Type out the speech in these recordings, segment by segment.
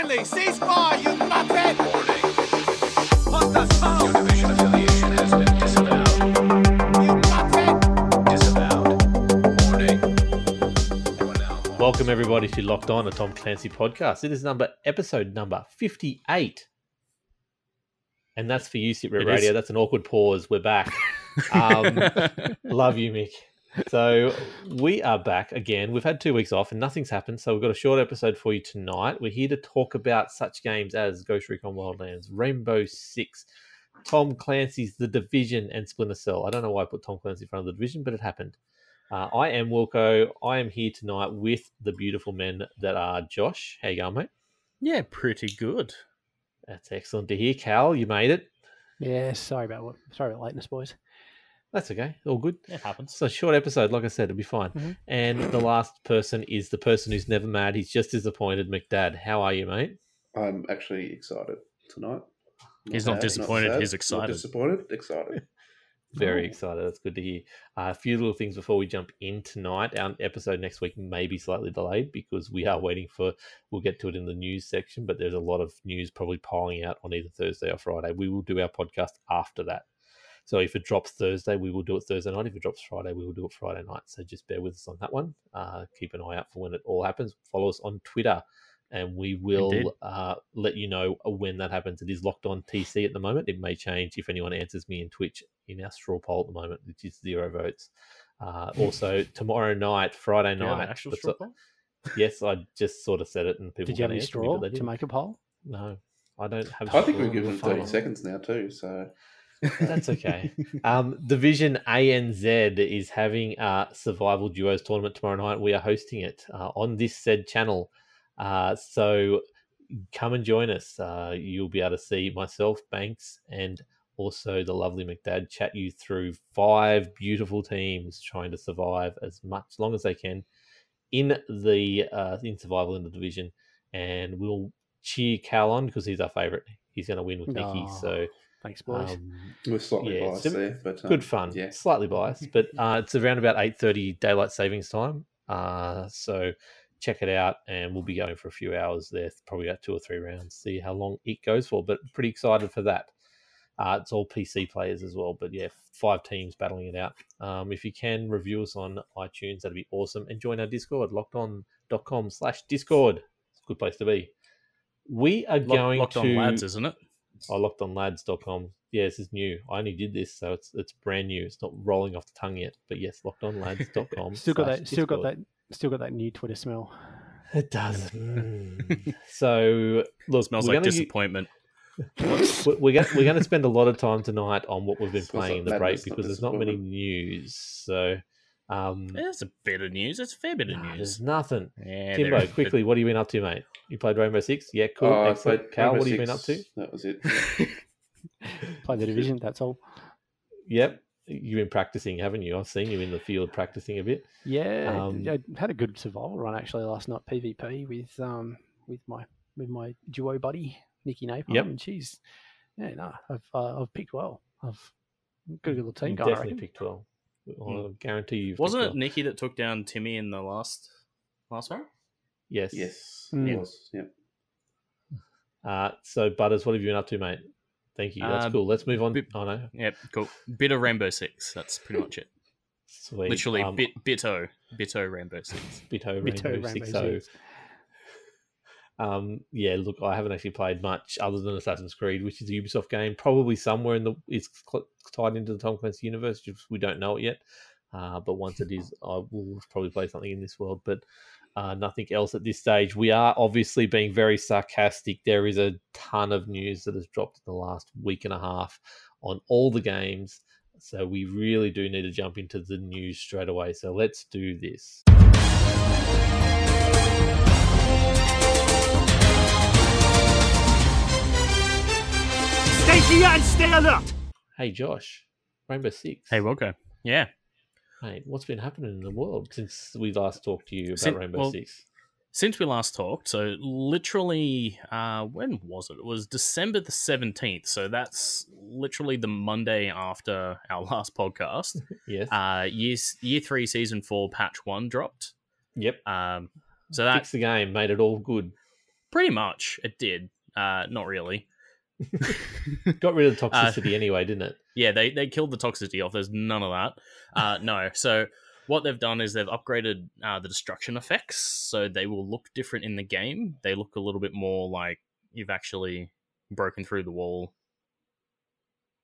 Stanley, ceasefire, you muppet! What the fuck? Your division affiliation has been disavowed. You muppet! Disavowed. Warning. Welcome everybody to Locked On, a Tom Clancy podcast. It is episode number 58. And that's for you, Sit Rep Radio. That's an awkward pause. We're back. Love you, Mick. So we are back again. We've had 2 weeks off and nothing's happened. So we've got a short episode for you tonight. We're here to talk about such games as Ghost Recon Wildlands, Rainbow Six, Tom Clancy's The Division, and Splinter Cell. I don't know why I put Tom Clancy in front of The Division, but it happened. I am Wilco. I am here tonight with the beautiful men that are Josh. How you going, mate? Yeah, pretty good. That's excellent to hear. Cal, you made it. Yeah, sorry about lateness, boys. That's okay. All good. It happens. So short episode, like I said, it'll be fine. Mm-hmm. And the last person is the person who's never mad. He's just disappointed. McDad, how are you, mate? I'm actually excited tonight. He's not disappointed. He's excited. Excited. Very excited. That's good to hear. A few little things before we jump in tonight. Our episode next week may be slightly delayed because we are waiting for, we'll get to it in the news section, but there's a lot of news probably piling out on either Thursday or Friday. We will do our podcast after that. So if it drops Thursday, we will do it Thursday night. If it drops Friday, we will do it Friday night. So just bear with us on that one. Keep an eye out for when it all happens. Follow us on Twitter, and we will let you know when that happens. It is Locked On TC at the moment. It may change if anyone answers me in Twitch in our straw poll at the moment, which is 0 votes. Also, tomorrow night, Friday night. An actual straw poll? Yes, I just sort of said it, and people did you have any straw to make a poll? No, I don't have. I think we're given 30 seconds now too, so. That's okay. Division ANZ is having a Survival Duos tournament tomorrow night. We are hosting it on this said channel. So come and join us. You'll be able to see myself, Banks, and also the lovely McDad chat you through 5 beautiful teams trying to survive as much long as they can in the in survival in the division. And we'll cheer Cal on because he's our favourite. He's going to win with Nikki. So. Thanks, boys. We're slightly biased there. But, good fun. Yeah. Slightly biased. But it's around about 8:30 daylight savings time. So check it out. And we'll be going for a few hours there, probably about 2 or 3 rounds, see how long it goes for. But pretty excited for that. It's all PC players as well. But, yeah, 5 teams battling it out. If you can, review us on iTunes. That'd be awesome. And join our Discord, lockedon.com/Discord. It's a good place to be. We are going to... Locked On Lads, isn't it? LockedOnLads.com. Yeah, this is new. I only did this, so it's brand new. It's not rolling off the tongue yet. But yes, LockedOnLads.com. Still got that new Twitter smell. It does. So look, it smells like disappointment. We're going to spend a lot of time tonight on what we've been playing in the break because there's not many news. So there's a bit of news. It's a fair bit of news. There's nothing. Yeah, Timbo, quickly, what have you been up to, mate? You played Rainbow Six? Yeah, cool. Excellent. Cal, what have you been up to? That was it. Played The Division, that's all. Yep. You've been practicing, haven't you? I've seen you in the field practicing a bit. Yeah. I had a good survival run actually last night, PvP, with my duo buddy, Nikki Napalm. Yep. And she's I've picked well. I've got a good little team guy. Definitely picked well. I'll guarantee you. Wasn't it Nikki that took down Timmy in the last one? Yes. Yes. Mm. It was. Yep. So, Butters, what have you been up to, mate? Thank you. That's cool. Let's move on. No. Yep. Cool. Bit of Rainbow Six. That's pretty much it. Sweet. Literally, Bitto Rainbow Six. Bitto Rainbow Six. Yeah. Look, I haven't actually played much other than Assassin's Creed, which is a Ubisoft game. Probably somewhere it's tied into the Tom Clancy universe. We don't know it yet. But once it is, I will probably play something in this world. But. Nothing else at this stage. We are obviously being very sarcastic. There is a ton of news that has dropped in the last week and a half on all the games. So we really do need to jump into the news straight away. So let's do this. Stay here and stay alert. Hey, Josh. Rainbow Six. Hey, Wilco. Yeah. Mate, what's been happening in the world since we last talked to you about Rainbow Six? Since we last talked, so literally, when was it? It was December the 17th. So that's literally the Monday after our last podcast. Yes. Year 3, Season 4, Patch 1 dropped. Yep. So that fixed the game, made it all good. Pretty much, it did. Not really. Got rid of the toxicity anyway, didn't it? Yeah, they killed the toxicity off. There's none of that. No. So what they've done is they've upgraded the destruction effects, so they will look different in the game. They look a little bit more like you've actually broken through the wall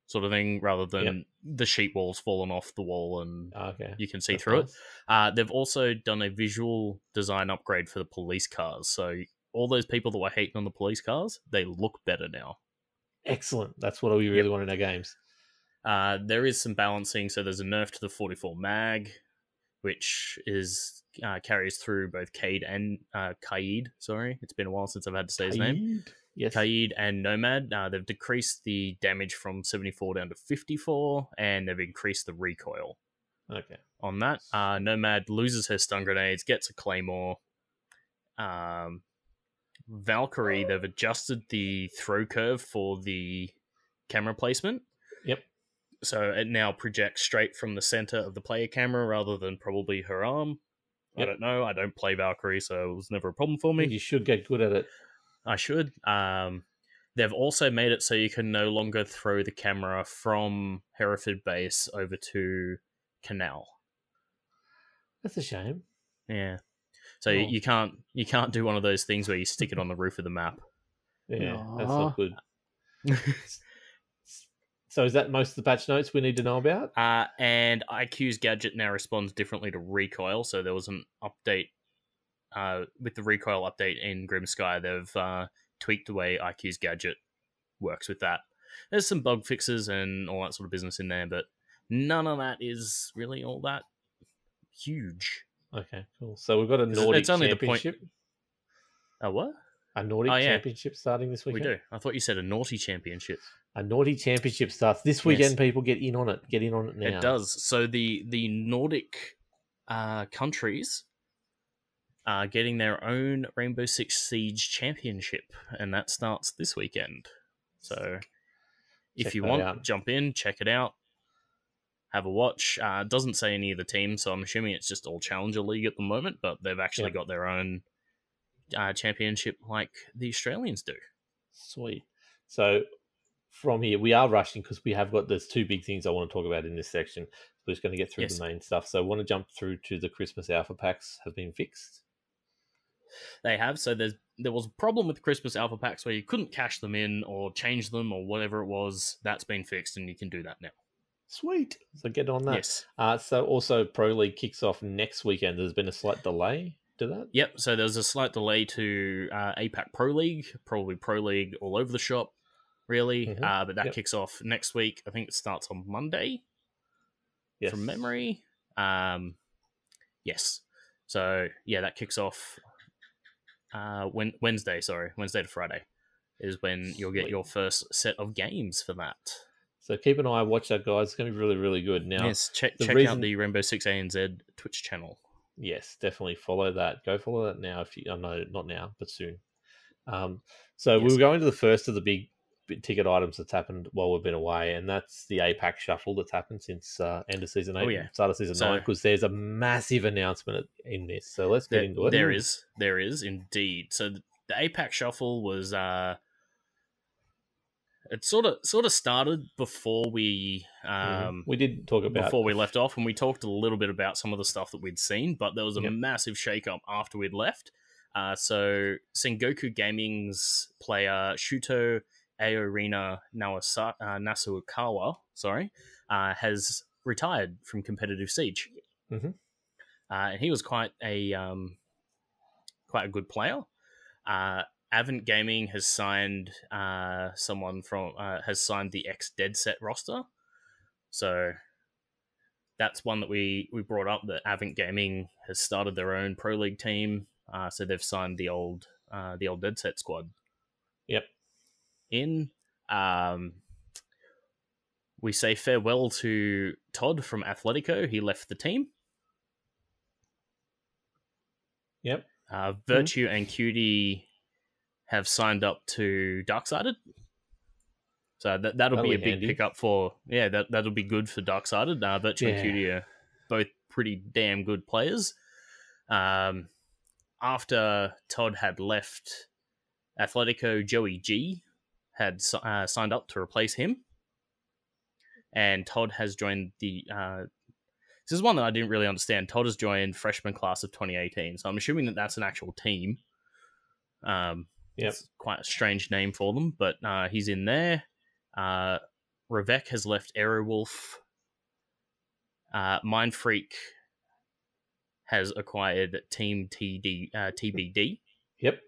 sort of thing, rather than the sheet walls fallen off the wall and you can see That's through nice. It. They've also done a visual design upgrade for the police cars. So all those people that were hating on the police cars, they look better now. Excellent. That's what we really want in our games. There is some balancing. So there's a nerf to the 44 mag, which is carries through both Cade and Kaid. Sorry, it's been a while since I've had to say his name. Yes. Kaid and Nomad. They've decreased the damage from 74 down to 54, and they've increased the recoil. Okay. On that, Nomad loses her stun grenades, gets a claymore. Valkyrie, they've adjusted the throw curve for the camera placement. Yep. So it now projects straight from the center of the player camera rather than probably her arm. Yep. I don't know. I don't play Valkyrie, so it was never a problem for me. You should get good at it. I should. They've also made it so you can no longer throw the camera from Hereford base over to Canal. That's a shame. Yeah. So you can't do one of those things where you stick it on the roof of the map. Yeah, that's not good. So is that most of the patch notes we need to know about? And IQ's gadget now responds differently to recoil. So there was an update with the recoil update in Grim Sky. They've tweaked the way IQ's gadget works with that. There's some bug fixes and all that sort of business in there, but none of that is really all that huge. Okay, cool. So we've got a Nordic Championship. A what? A Nordic Championship starting this weekend? We do. I thought you said a Naughty Championship. A Naughty Championship starts this weekend, people. Get in on it. Get in on it now. It does. So the Nordic countries are getting their own Rainbow Six Siege Championship, and that starts this weekend. So if you want, jump in, check it out. Have a watch. It doesn't say any of the teams, so I'm assuming it's just all Challenger League at the moment, but they've actually got their own championship like the Australians do. Sweet. So from here, we are rushing because we have got there's two big things I want to talk about in this section. We're just going to get through the main stuff. So I want to jump through to the Christmas alpha packs have been fixed. They have. So there was a problem with Christmas alpha packs where you couldn't cash them in or change them or whatever it was. That's been fixed and you can do that now. Sweet. So get on that. Yes. So also Pro League kicks off next weekend. There's been a slight delay to that? Yep. So there was a slight delay to APAC Pro League, probably Pro League all over the shop, really. Mm-hmm. But that kicks off next week. I think it starts on Monday from memory. Yes. So, yeah, that kicks off Wednesday. Sorry, Wednesday to Friday is when you'll get your first set of games for that. So keep an eye, watch that, guys. It's going to be really, really good. Now, check out the Rainbow Six ANZ Twitch channel. Yes, definitely follow that. Go follow that now. If you, no, not now, but soon. We were going to the first of the big ticket items that's happened while we've been away, and that's the APAC Shuffle that's happened since end of season 8, start of season 9, because there's a massive announcement in this. So let's get into it. There is indeed. So the APAC Shuffle was. It sort of started before we did talk about before we left off, and we talked a little bit about some of the stuff that we'd seen, but there was a massive shake-up after we'd left. So Sengoku Gaming's player Shuto Aorina Nasukawa, has retired from competitive Siege, and he was quite a good player. Avent Gaming has signed someone from the ex-Dead Set roster. So that's one that we brought up, that Avent Gaming has started their own Pro League team. So they've signed the old Dead Set squad. Yep. We say farewell to Todd from Atlético. He left the team. Yep. Virtue and Cutie have signed up to DarkSided, so that'll be a big handy pickup for that'll be good for DarkSided. Virtue and Cutie are both pretty damn good players. After Todd had left, Atlético Joey G had signed up to replace him. And Todd has joined the... this is one that I didn't really understand. Todd has joined freshman class of 2018. So I'm assuming that that's an actual team. It's quite a strange name for them, but he's in there. Revek has left Aerowolf. Mindfreak has acquired Team TD, TBD. Yep.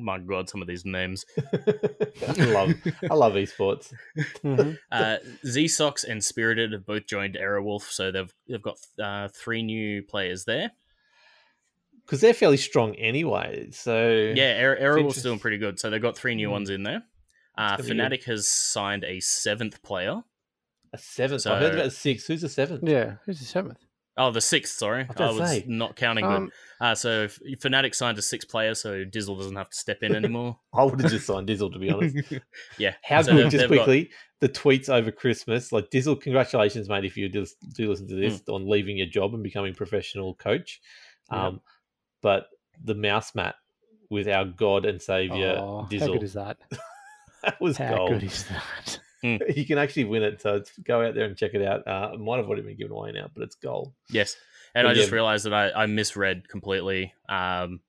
My God, some of these names. I love esports. Mm-hmm. Z-Sox and Spirited have both joined Aerowolf, so they've got three new players there. Because they're fairly strong anyway, so... Yeah, Aerowolf's doing pretty good, so they've got three new ones in there. Fnatic has signed a seventh player. A seventh? So... I heard about six. Who's the seventh? Yeah, who's the seventh? Oh, the sixth, sorry. I was not counting them. So Fnatic signed a sixth player, so Dizzle doesn't have to step in anymore. I would have just signed Dizzle, to be honest. Yeah. How so good, just quickly, the tweets over Christmas, like, Dizzle, congratulations, mate, if you do listen to this, on leaving your job and becoming a professional coach. But the mouse mat with our God and Saviour, Dizzle. How good is that? That was gold. How good is that? You can actually win it, so go out there and check it out. I might have already been given away now, but it's gold. Yes, and I just realised that I misread completely the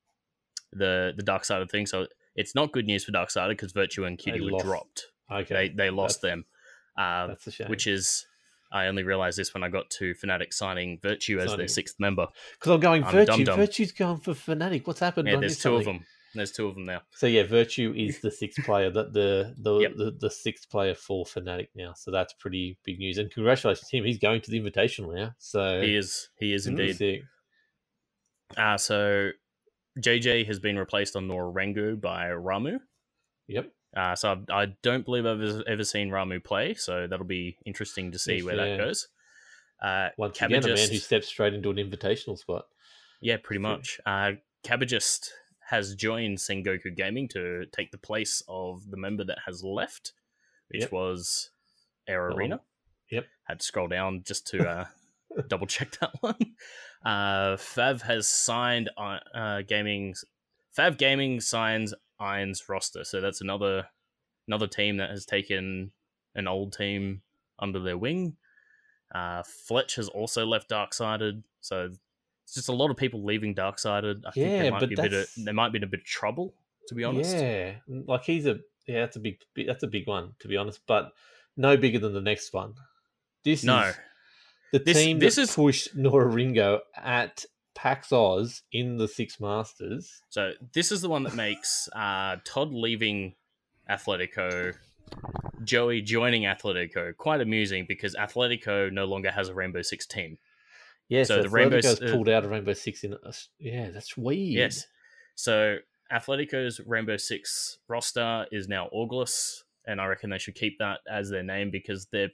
DarkSided thing, so it's not good news for DarkSided because Virtue and Cutie were dropped. Okay, they lost them. That's a shame. Which is, I only realised this when I got to Fnatic signing Virtue as their sixth member. Because I'm going, Virtue's going for Fnatic. What's happened? Yeah, there's two of them. There's two of them now. So yeah, Virtue is the sixth player, the sixth player for Fnatic now. So that's pretty big news. And congratulations to him. He's going to the Invitational now. So he is indeed. Sick. So JJ has been replaced on Norrengu by Ramu. Yep. So I don't believe I've ever seen Ramu play. So that'll be interesting to see where that goes. Once again, a man who steps straight into an Invitational spot. Yeah, pretty much. Cabagist has joined Sengoku Gaming to take the place of the member that has left, which was Air Arena. Yep. Had to scroll down just to double check that one. Fav has signed Fav Gaming signs Irons roster. So that's another team that has taken an old team under their wing. Fletch has also left DarkSided, so it's just a lot of people leaving DarkSided. I think there might be in a bit of trouble, to be honest. Yeah, like that's a big one, to be honest. But no bigger than the next one. This is the team that pushed Nora-Rengo at PAX Oz in the Six Masters. So this is the one that makes Todd leaving Atlético, Joey joining Atlético quite amusing because Atlético no longer has a Rainbow Six team. Yeah, so the Rainbow's pulled out of Rainbow Six in us. Yeah, that's weird. Yes. So Atlético's Rainbow Six roster is now August, and I reckon they should keep that as their name because they're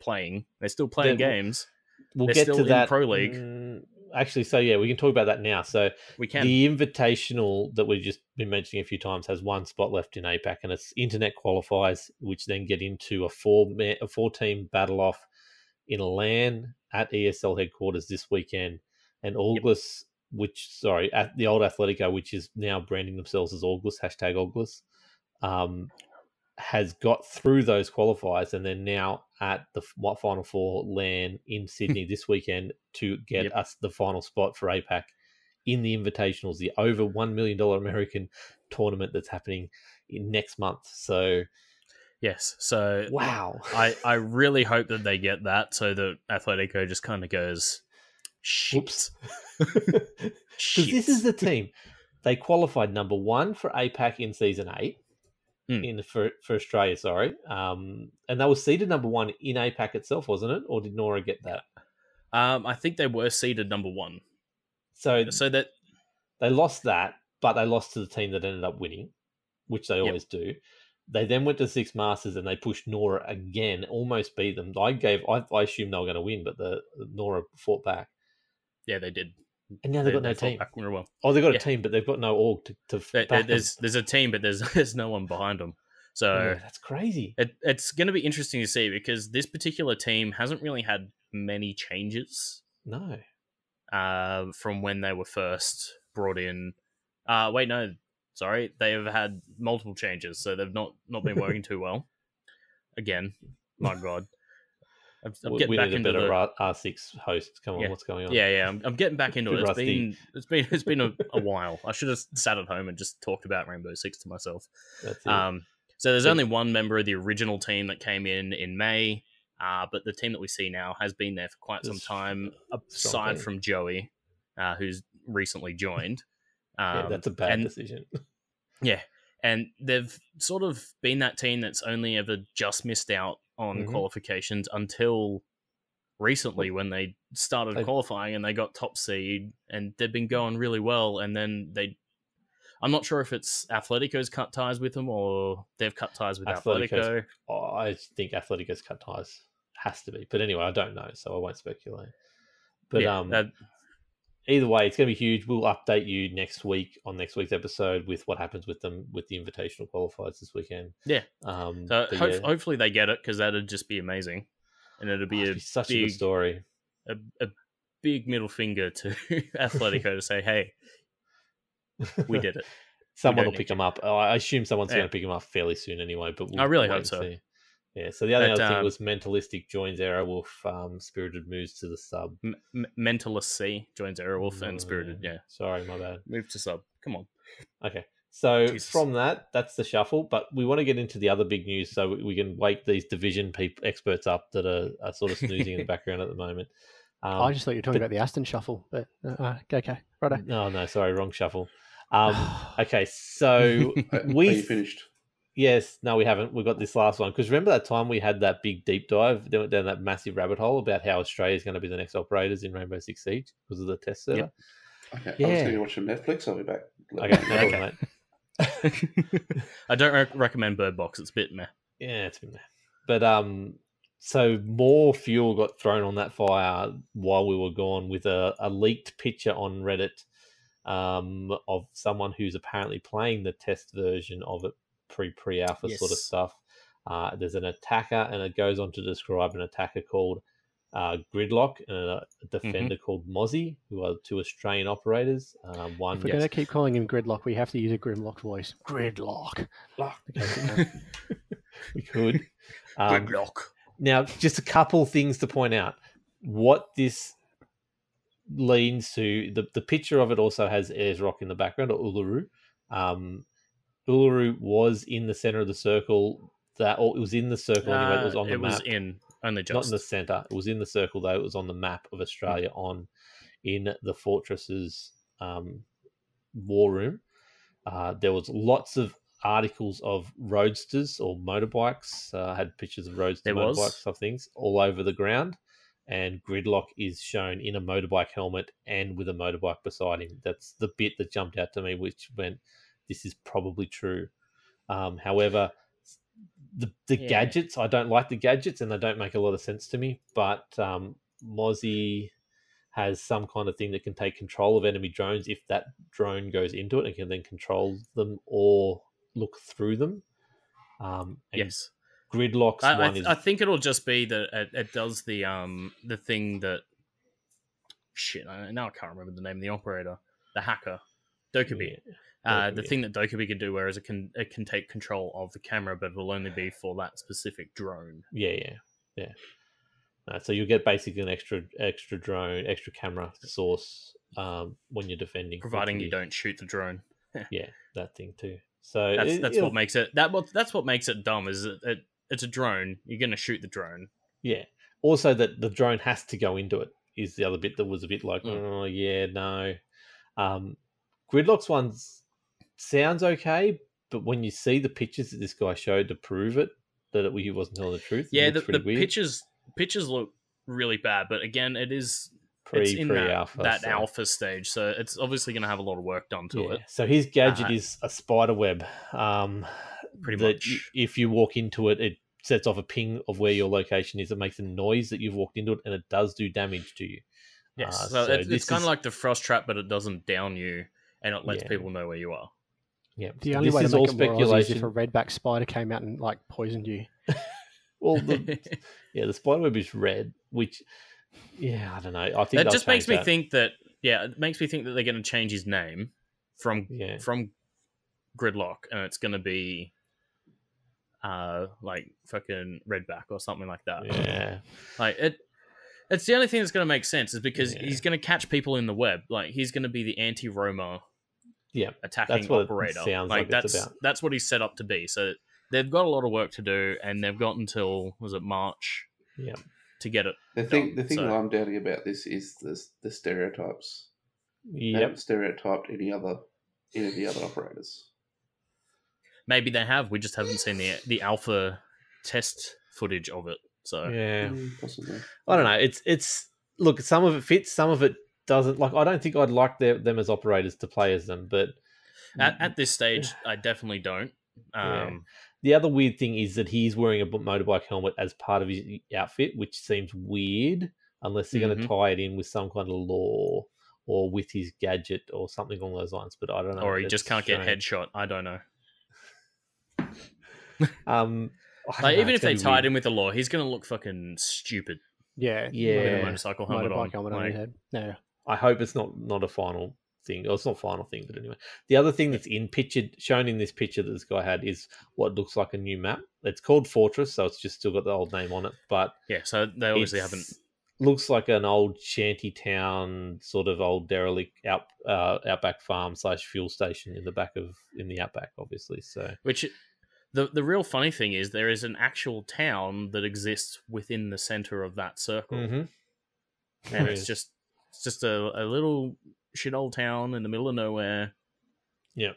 playing. They're still playing games. We'll get to that in Pro League. Actually, so yeah, we can talk about that now. So we can. The Invitational that we've just been mentioning a few times has one spot left in APAC, and it's internet qualifiers, which then get into a four-team battle off in a LAN at ESL headquarters this weekend, and August, at the old Atlético, which is now branding themselves as August, #August, has got through those qualifiers, and they're now at the Final Four LAN in Sydney this weekend to get us the final spot for APAC in the Invitationals, the over $1 million American tournament that's happening in next month. So... Yes, so wow, I really hope that they get that so that Atlético just kind of goes, "Oops," because this is the team they qualified number one for APAC in season 8 for Australia. Sorry, and they were seeded number one in APAC itself, wasn't it? Or did Nora get that? I think they were seeded number one. So that they lost that, but they lost to the team that ended up winning, which they always do. They then went to Six Masters and they pushed Nora again, almost beat them. I assumed they were going to win, but the Nora fought back. Yeah, they did. And now they've got no team. Well. Oh, they've got a team, but they've got no org to back them. There's a team, but there's no one behind them. So that's crazy. It's going to be interesting to see because this particular team hasn't really had many changes. No. From when they were first brought in. Wait, no. Sorry, they have had multiple changes, so they've not been working too well. Again, my God. I'm getting back into the R6 hosts. Come on, yeah. What's going on? Yeah. I'm getting back into it. It's been a while. I should have sat at home and just talked about Rainbow Six to myself. That's it. So there's only one member of the original team that came in May, but the team that we see now has been there for quite some time, aside from Joey, who's recently joined. That's a bad decision. Yeah, and they've sort of been that team that's only ever just missed out on qualifications until recently when they started qualifying and they got top seed and they've been going really well, and then I'm not sure if it's Atlético's cut ties with them or they've cut ties with Atlético. Oh, I think Atlético's cut ties has to be, but anyway, I don't know, so I won't speculate. But yeah, either way, it's going to be huge. We'll update you next week on next week's episode with what happens with them with the Invitational qualifiers this weekend. Yeah. Hopefully they get it, because that'd just be amazing, and it'd be such a good story. A big middle finger to Atlético to say, "Hey, we did it." Someone will pick them up. Oh, I assume someone's going to pick them up fairly soon anyway. But I really hope so. See. Yeah, so the other thing was Mentalistic joins Aerowolf, Spirited moves to the sub. Mentalist C joins Aerowolf and Spirited, yeah. Sorry, my bad. Move to sub. Come on. Okay, so from that's the shuffle, but we want to get into the other big news so we can wake these division experts up that are sort of snoozing in the background at the moment. I just thought you were talking about the Aston shuffle, but okay, righto. No, sorry, wrong shuffle. Okay, so we finished. Yes, no, we haven't. We've got this last one. Because remember that time we had that big deep dive, then went down that massive rabbit hole about how Australia is going to be the next operators in Rainbow Six Siege because of the test server? Yep. Okay, yeah. I was going to watch some Netflix. I'll be back. Okay, no, mate. I don't recommend Bird Box. It's a bit meh. Yeah, it's a bit meh. But so more fuel got thrown on that fire while we were gone with a leaked picture on Reddit of someone who's apparently playing the test version of it. pre-alpha sort of stuff. There's an attacker, and it goes on to describe an attacker called Gridlock and a defender called Mozzie, who are two Australian operators. If we're going to keep calling him Gridlock, we have to use a Grimlock voice. Gridlock. We could. Gridlock. Now, just a couple things to point out. What this leans to, the picture of it also has Ayers Rock in the background, or Uluru. Uluru was in the center of the circle, or it was in the circle anyway. It was on the map. It was in only just not in the center. It was in the circle though. It was on the map of Australia in the fortress's war room. There was lots of articles of roadsters or motorbikes. Had pictures of roadsters, motorbikes, stuff, things all over the ground. And Gridlock is shown in a motorbike helmet and with a motorbike beside him. That's the bit that jumped out to me, which went, this is probably true. However, the gadgets, I don't like the gadgets, and they don't make a lot of sense to me, but Mozzie has some kind of thing that can take control of enemy drones if that drone goes into it and can then control them or look through them. Yes. Gridlock's one is... I think it'll just be that it does the thing that... Shit, now I can't remember the name of the operator. The hacker. Dokubi. The thing that Dokubi can do, whereas it can take control of the camera, but it'll only be for that specific drone. Yeah. So you'll get basically an extra drone, extra camera source when you're defending, providing you don't shoot the drone. Yeah, that thing too. So that's what makes it that's what makes it dumb. Is it's a drone. You're going to shoot the drone. Yeah. Also, that the drone has to go into it is the other bit that was a bit like oh yeah no. Gridlock's one's sounds okay, but when you see the pictures that this guy showed to prove it, that he wasn't telling the truth, yeah, the weird. Pictures look really bad, but again, it is pre-alpha alpha stage, so it's obviously going to have a lot of work done to it. So his gadget is a spider web. Pretty much. If you walk into it, it sets off a ping of where your location is. It makes a noise that you've walked into it, and it does do damage to you. Yes, so it's kind of like the Frost Trap, but it doesn't down you, and it lets people know where you are. Yeah, the only way to make it more Aussie is if a redback spider came out and like poisoned you. Well, the spider web is red, which I don't know. I think that just makes me think that it makes me think that they're going to change his name from Gridlock, and it's going to be like fucking Redback or something like that. Yeah, like it's the only thing that's going to make sense is because he's going to catch people in the web. Like he's going to be the anti-Roma attacking that's what operator. It sounds like that's about. That's what he's set up to be. So they've got a lot of work to do, and they've got until March to get it. The thing that I'm doubting about this is the stereotypes. They haven't stereotyped any of the other operators. Maybe they have. We just haven't seen the alpha test footage of it. So possibly. I don't know. It's look. Some of it fits. Some of it doesn't. Like I don't think I'd like them as operators to play as them. But at this stage, I definitely don't. The other weird thing is that he's wearing a motorbike helmet as part of his outfit, which seems weird. Unless they're going to tie it in with some kind of lore. Or with his gadget or something along those lines, but I don't know. Or he just can't get headshot. I don't know. Like, even if they tied him with the law, he's going to look fucking stupid. Yeah. With a motorcycle helmet on his head. No. I hope it's not a final thing. Or it's not a final thing, but anyway. The other thing that's shown in this picture that this guy had is what looks like a new map. It's called Fortress, so it's just still got the old name on it. But yeah, so they obviously haven't... Looks like an old shanty town, sort of old derelict outback farm / fuel station in the outback, obviously. So, which the real funny thing is, there is an actual town that exists within the center of that circle, and it's just a little shit old town in the middle of nowhere. Yeah,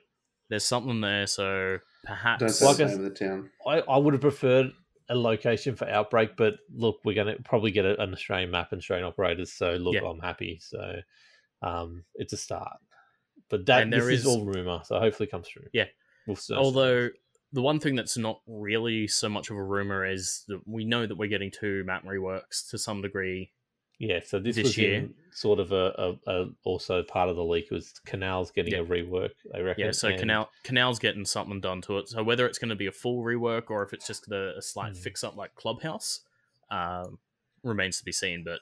there's something there, so perhaps that's the name of the town. I would have preferred a location for Outbreak, but look, we're going to probably get an Australian map and Australian operators, so look, I'm happy. So it's a start. But this is all rumour, so hopefully it comes through. Yeah. Although the one thing that's not really so much of a rumour is that we know that we're getting 2 map reworks to some degree. Yeah, so this was year. In sort of a also part of the leak was Canal's getting a rework, I reckon. Yeah, so Canal's getting something done to it. So whether it's going to be a full rework or if it's just a slight fix-up like Clubhouse remains to be seen. But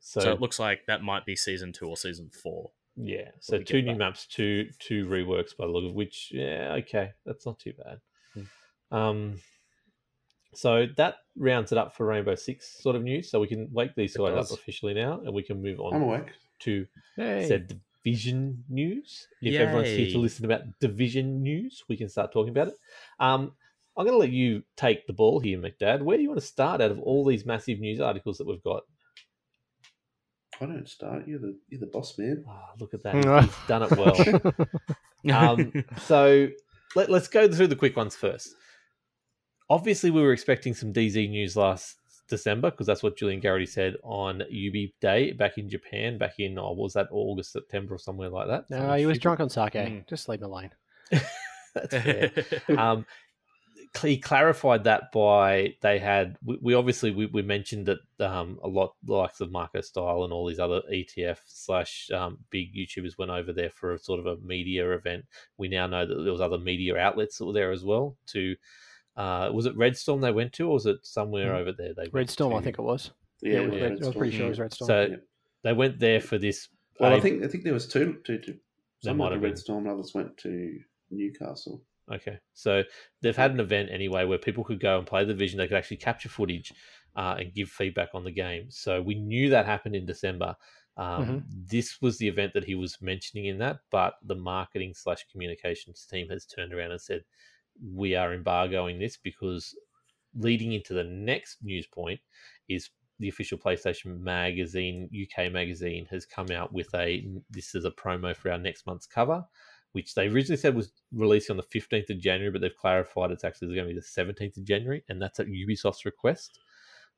so it looks like that might be season 2 or season 4. Yeah, so 2 new maps, 2 reworks by the look of which, okay, that's not too bad. So that rounds it up for Rainbow Six sort of news. So we can wake these guys up officially now, and we can move on to said Division news. If everyone's here to listen about Division news, we can start talking about it. I'm going to let you take the ball here, McDad. Where do you want to start out of all these massive news articles that we've got? I don't start. You're the boss, man. Oh, look at that. He's done it well. So let's go through the quick ones first. Obviously, we were expecting some DZ news last December because that's what Julian Garrity said on Ubi Day back in Japan, was that August, September or somewhere like that? No, he was drunk on sake. Just leave him alone. That's fair. He clarified that by we mentioned that a lot, the likes of Marco Style and all these other ETF / big YouTubers went over there for a sort of a media event. We now know that there was other media outlets that were there as well to... was it Redstorm they went to, or was it somewhere over there? Redstorm, I think it was. Yeah, it was Redstorm. I was pretty sure it was Redstorm. So they went there for this. Well, I think there was two. Some went to Redstorm and others went to Newcastle. Okay. So they've had an event anyway where people could go and play the Division. They could actually capture footage and give feedback on the game. So we knew that happened in December. This was the event that he was mentioning in that, but the marketing / communications team has turned around and said, we are embargoing this because leading into the next news point is the official PlayStation magazine, UK magazine, has come out with this is a promo for our next month's cover, which they originally said was released on the 15th of January, but they've clarified it's actually going to be the 17th of January, and that's at Ubisoft's request.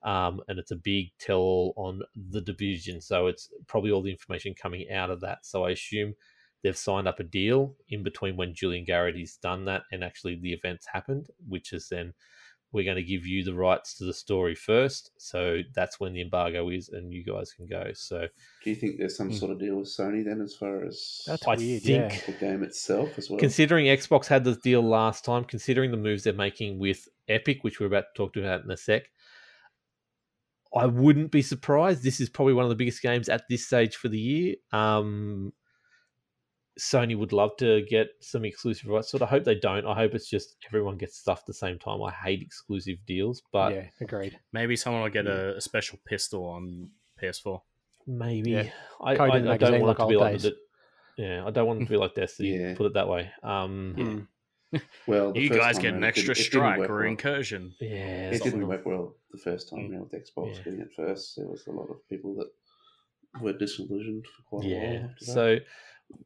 And it's a big tell-all on the Division, so it's probably all the information coming out of that. So I assume they've signed up a deal in between when Julian Garrity's done that and actually the event's happened, which is then we're going to give you the rights to the story first. So that's when the embargo is and you guys can go. So do you think there's some sort of deal with Sony then as far as the game itself as well? Considering Xbox had this deal last time, considering the moves they're making with Epic, which we're about to talk about in a sec, I wouldn't be surprised. This is probably one of the biggest games at this stage for the year. Sony would love to get some exclusive rights. Sort of hope they don't. I hope it's just everyone gets stuff at the same time. I hate exclusive deals, but yeah, agreed. Maybe someone will get a special pistol on PS4. Maybe. Yeah. I don't want it to be like that. Yeah, I don't want it to be like Destiny. Yeah. Put it that way. Well, you guys get an extra strike or incursion. Well. Yeah, it didn't work well the first time with Xbox getting it first. There was a lot of people that were disillusioned for quite a while. So.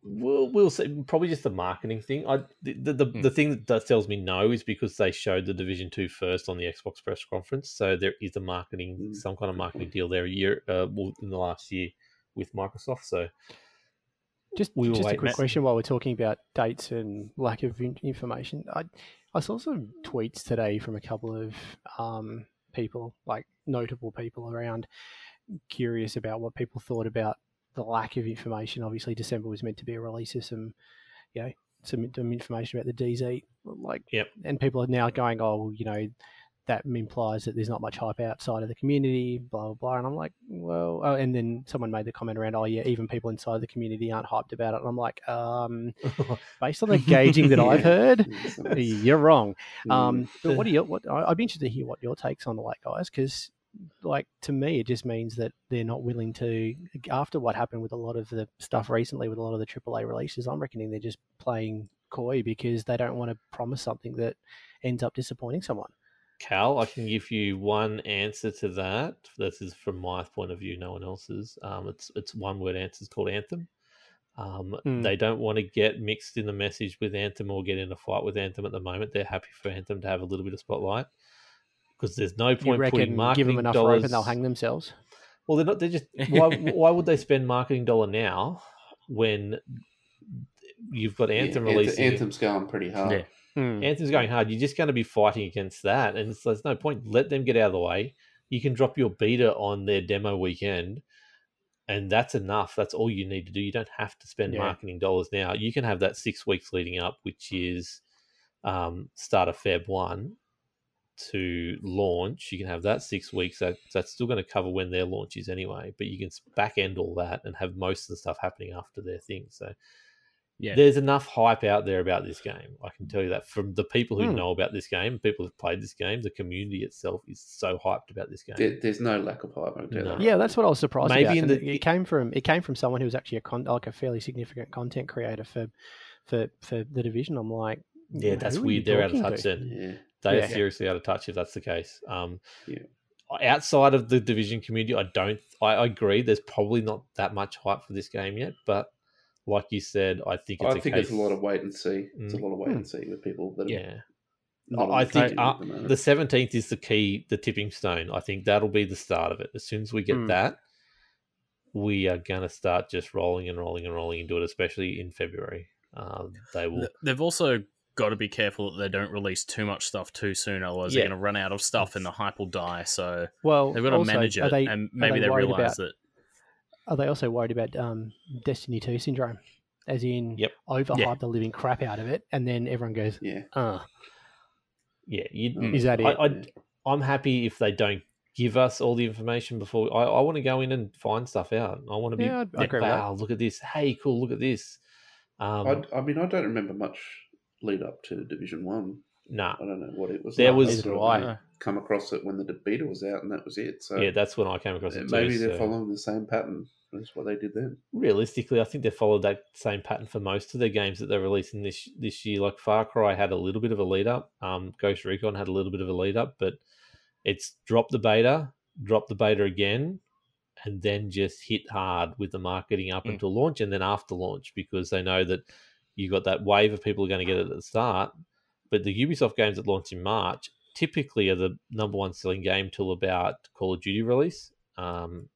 We'll see. Probably just the marketing thing. The thing that does tells me no is because they showed the Division 2 first on the Xbox press conference. So there is a marketing, some kind of marketing deal there in the last year with Microsoft. So just a quick question while we're talking about dates and lack of information. I saw some tweets today from a couple of people, like notable people around, curious about what people thought about the lack of information. Obviously, December was meant to be a release of some information about the DZ. And people are now going, that implies that there's not much hype outside of the community, blah, blah, blah. And I'm like, well... Oh, and then someone made the comment around, even people inside the community aren't hyped about it. And I'm like, based on the gauging that I've heard, you're wrong. But I'd be interested to hear what your takes on the late, guys, because... to me, it just means that they're not willing to, after what happened with a lot of the stuff recently with a lot of the AAA releases, I'm reckoning they're just playing coy because they don't want to promise something that ends up disappointing someone. Cal, I can give you one answer to that. This is from my point of view, no one else's. It's one-word answer. It's called Anthem. They don't want to get mixed in the message with Anthem or get in a fight with Anthem at the moment. They're happy for Anthem to have a little bit of spotlight. Because there's no point putting marketing dollars... give them enough rope and they'll hang themselves? Well, they're not... They're just... Why would they spend marketing dollar now when you've got Anthem releasing... Anthem's going pretty hard. Yeah. Anthem's going hard. You're just going to be fighting against that. And there's no point. Let them get out of the way. You can drop your beta on their demo weekend and that's enough. That's all you need to do. You don't have to spend marketing dollars now. You can have that 6 weeks leading up, which is start of Feb 1. To launch, you can have that 6 weeks. That's still going to cover when their launch is anyway, but you can back end all that and have most of the stuff happening after their thing. So there's enough hype out there about this game. I can tell you that from the people who know about this game, people who've played this game, the community itself is so hyped about this game. There's no lack of hype. Yeah, that's what I was surprised about. It came from someone who was actually a fairly significant content creator for The Division. I'm like, yeah, that's weird. They're out of touch then. Yeah. They are seriously out of touch if that's the case. Outside of the Division community, I agree. There's probably not that much hype for this game yet, but like you said, I think it's a lot of wait and see. It's a lot of wait and see with people that are not I think the 17th is the key, the tipping stone. I think that'll be the start of it. As soon as we get that, we are going to start just rolling into it, especially in February. They've also got to be careful that they don't release too much stuff too soon, otherwise they're going to run out of stuff and the hype will die. So they've got to manage it, and maybe they realise that. Are they also worried about Destiny 2 syndrome? As in overhype the living crap out of it, and then everyone goes, is that it? I'm happy if they don't give us all the information before. I want to go in and find stuff out. I want to be, wow, look at this. Hey, cool, look at this. I don't remember much lead up to Division 1. Nah. I don't know what it was. I come across it when the beta was out and that was it. So yeah, that's when I came across it too. Maybe they're following the same pattern. That's what they did then. Realistically, I think they followed that same pattern for most of their games that they're releasing this year. Like Far Cry had a little bit of a lead up. Ghost Recon had a little bit of a lead up, but it's drop the beta again, and then just hit hard with the marketing up until launch and then after launch, because they know that you've got that wave of people who are going to get it at the start. But the Ubisoft games that launch in March typically are the number one selling game till about Call of Duty release. So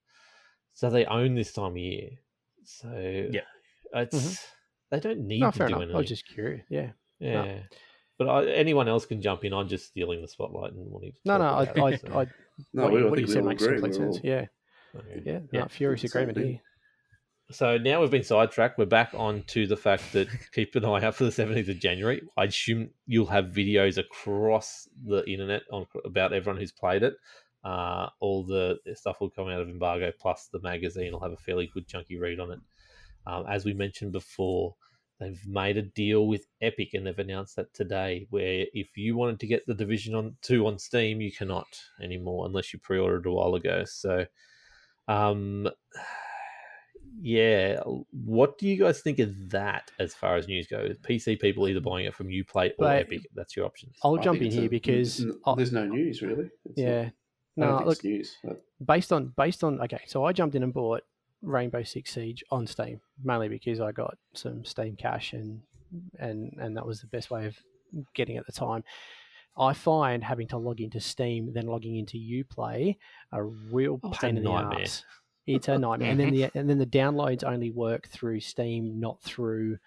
they own this time of year. So it's they don't need to do anything. I was just curious. Yeah. No. But anyone else can jump in. I'm just stealing the spotlight and wanting to what you said makes complete sense. Furious agreement here. So now we've been sidetracked. We're back on to the fact that keep an eye out for the 17th of January. I assume you'll have videos across the internet about everyone who's played it. All the stuff will come out of embargo, plus the magazine will have a fairly good chunky read on it. As we mentioned before, They've made a deal with Epic, and they've announced that today, where if you wanted to get The Division on 2 on Steam, you cannot anymore unless you pre-ordered a while ago. So, yeah, what do you guys think of that as far as news goes? PC people either buying it from UPlay or Epic. That's your options. I'll jump in here because there's no news really. Yeah. No, look, news, based on okay, so I jumped in and bought Rainbow Six Siege on Steam, mainly because I got some Steam cash and that was the best way of getting it at the time. I find having to log into Steam, then logging into UPlay, a real pain in the arse. It's a nightmare. And then the downloads only work through Steam, not through